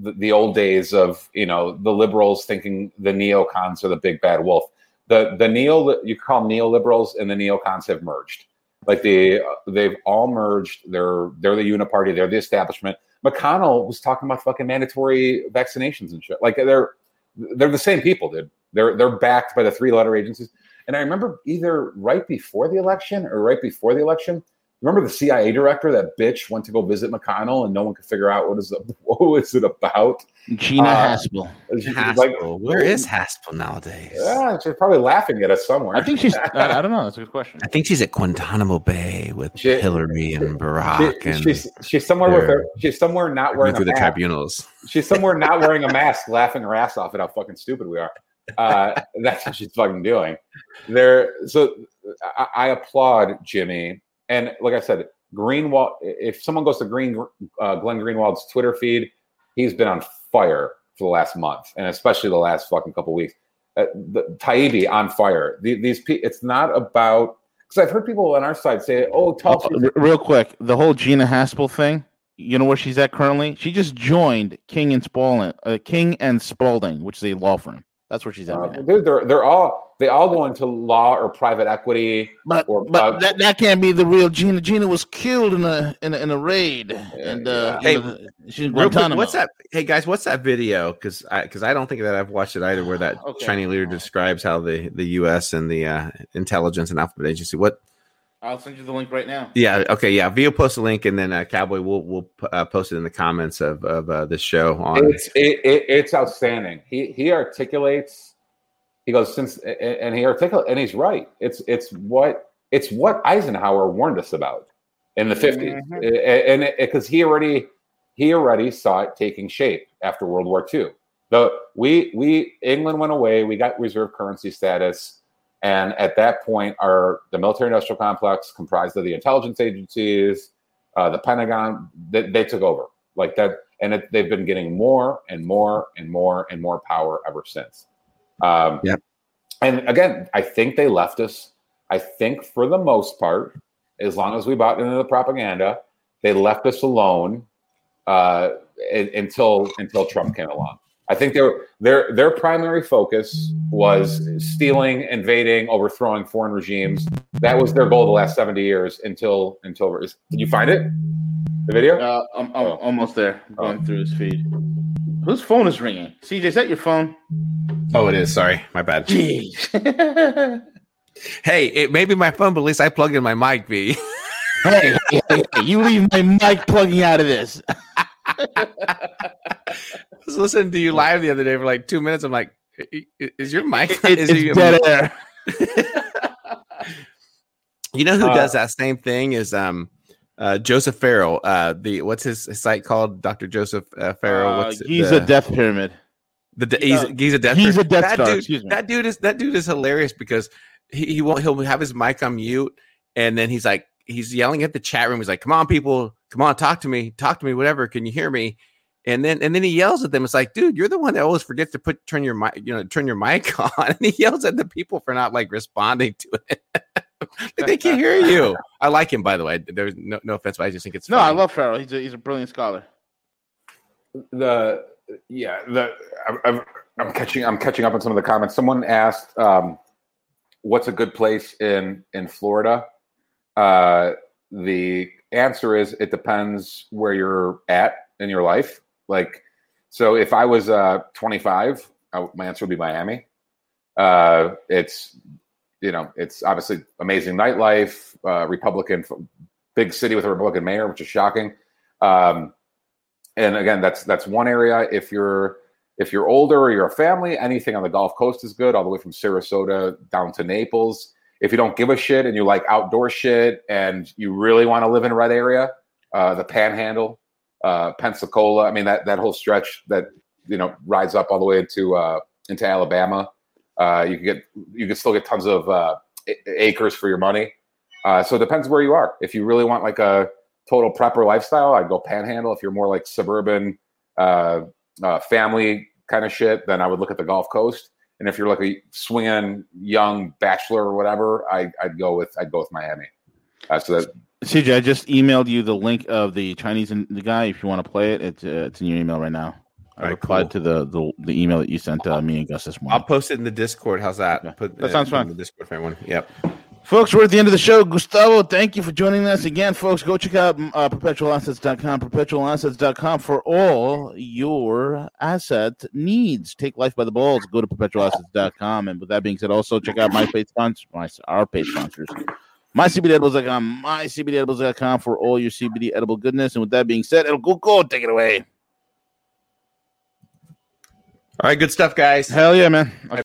the, the old days of, you know, the liberals thinking the neocons are the big bad wolf. The, the neo, you call them neoliberals and the neocons have merged. Like they, they've all merged. They're they're the Uniparty. They're the establishment. McConnell was talking about fucking mandatory vaccinations and shit. Like they're they're the same people, dude. They're they're backed by the three letter agencies. And I remember either right before the election or right before the election. Remember the C I A director, that bitch, went to go visit McConnell, and no one could figure out what is the, what is it about? Gina uh, Haspel. Haspel. Like, where is Haspel nowadays? Yeah, she's probably laughing at us somewhere. I think she's. uh, I don't know. That's a good question. I think she's at Guantanamo Bay with she, Hillary and Barack. She, and she's she's somewhere with her. She's somewhere not wearing through a the mask. Tribunals. She's somewhere not wearing a mask, laughing her ass off at how fucking stupid we are. Uh, that's what she's fucking doing. There. So I, I applaud Jimmy. And like I said, Greenwald, if someone goes to Green, uh, Glenn Greenwald's Twitter feed, he's been on fire for the last month, and especially the last fucking couple of weeks. Uh, the, Taibbi on fire. The, these pe- It's not about – because I've heard people on our side say, oh, Tulsi. Oh, real quick, the whole Gina Haspel thing, you know where she's at currently? She just joined King and Spalding, uh, King and Spalding, which is a law firm. That's where she's at. Uh, dude, they're, they're all – They all go into law or private equity. But, or, but uh, that, that can't be the real Gina. Gina was killed in a in a, in a raid. And uh, hey, the, she's Guantanamo. What's that? Hey guys, what's that video? Because I because I don't think that I've watched it either. Where that okay. Chinese leader describes how the, the U S and the uh, intelligence and Alphabet Agency. What? I'll send you the link right now. Yeah. Okay. Yeah. Vio post the link, and then uh, Cowboy will will uh, post it in the comments of of uh, this show. On it's it, it, it's outstanding. He he articulates. He goes since, and he articulates, and he's right. It's it's what it's what Eisenhower warned us about in the fifties, mm-hmm. and because he already he already saw it taking shape after World War Two. The we we England went away. We got reserve currency status, and at that point, our the military-industrial complex comprised of the intelligence agencies, uh, the Pentagon. They, they took over like that, and it, they've been getting more and more and more and more power ever since. Um, yeah. And again, I think they left us. I think for the most part, as long as we bought into the propaganda, they left us alone uh, until until Trump came along. I think their their their primary focus was stealing, invading, overthrowing foreign regimes. That was their goal the last seventy years until until. Did you find it? The video? Uh, I'm, I'm oh. almost there. I'm going oh. through his feed. Whose phone is ringing? C J, is that your phone? Oh, it is. Sorry. My bad. Jeez. Hey, it may be my phone, but at least I plugged in my mic, B. hey, hey, hey, you leave my mic plugging out of this. I was listening to you live the other day for like two minutes. I'm like, is your mic? Is it, it's dead air. You know who uh, does that same thing is um, uh, Joseph Farrell. Uh, the what's his site called? Doctor Joseph uh, Farrell. What's uh, Giza the, Death Pyramid. The de- he's, he's a death. He's a death that star. Dude, excuse me. That dude is that dude is hilarious because he, he won't. He'll have his mic on mute, and then he's like, he's yelling at the chat room. He's like, "Come on, people! Come on, talk to me! Talk to me! Whatever! Can you hear me?" And then and then he yells at them. It's like, dude, you're the one that always forgets to put turn your mic, you know, turn your mic on. And he yells at the people for not like responding to it. Like, they can't hear you. I like him, by the way. There's no no offense, but I just think it's funny. No, I love Farrell. He's a, he's a brilliant scholar. The yeah, the I'm, I'm catching I'm catching up on some of the comments. Someone asked, um, "What's a good place in in Florida?" Uh, the answer is it depends where you're at in your life. Like, so if I was uh, twenty-five, I, my answer would be Miami. Uh, it's, you know, it's obviously amazing nightlife, uh, Republican, big city with a Republican mayor, which is shocking. Um, and again, that's that's one area. If you're if you're older or you're a family, anything on the Gulf Coast is good, all the way from Sarasota down to Naples. If you don't give a shit and you like outdoor shit and you really want to live in a red area, uh, the Panhandle. Uh, Pensacola. I mean, that, that whole stretch that, you know, rides up all the way to uh, into Alabama. Uh, you can get you can still get tons of uh, acres for your money. Uh, so it depends where you are. If you really want like a total prepper lifestyle, I'd go Panhandle. If you're more like suburban uh, uh, family kind of shit, then I would look at the Gulf Coast. And if you're like a swinging young bachelor or whatever, I, I'd go with I'd go with Miami. Uh, so that. C J, I just emailed you the link of the Chinese and the guy. If you want to play it, it's, uh, it's in your email right now. I right, replied cool. to the, the the email that you sent uh, me and Gus this morning. I'll post it in the Discord. How's that? Okay. Put, that uh, sounds fun. The Discord for everyone. Yep. Folks, we're at the end of the show. Gustavo, thank you for joining us again, folks. Go check out uh, perpetual assets dot com, perpetual assets dot com for all your asset needs. Take life by the balls. Go to perpetual assets dot com. And with that being said, also check out my paid sponsors, my, our paid sponsors. my C B D edibles dot com, my C B D edibles dot com for all your C B D edible goodness. And with that being said, El Cuco, take it away. All right, good stuff, guys. Hell yeah, man. Okay.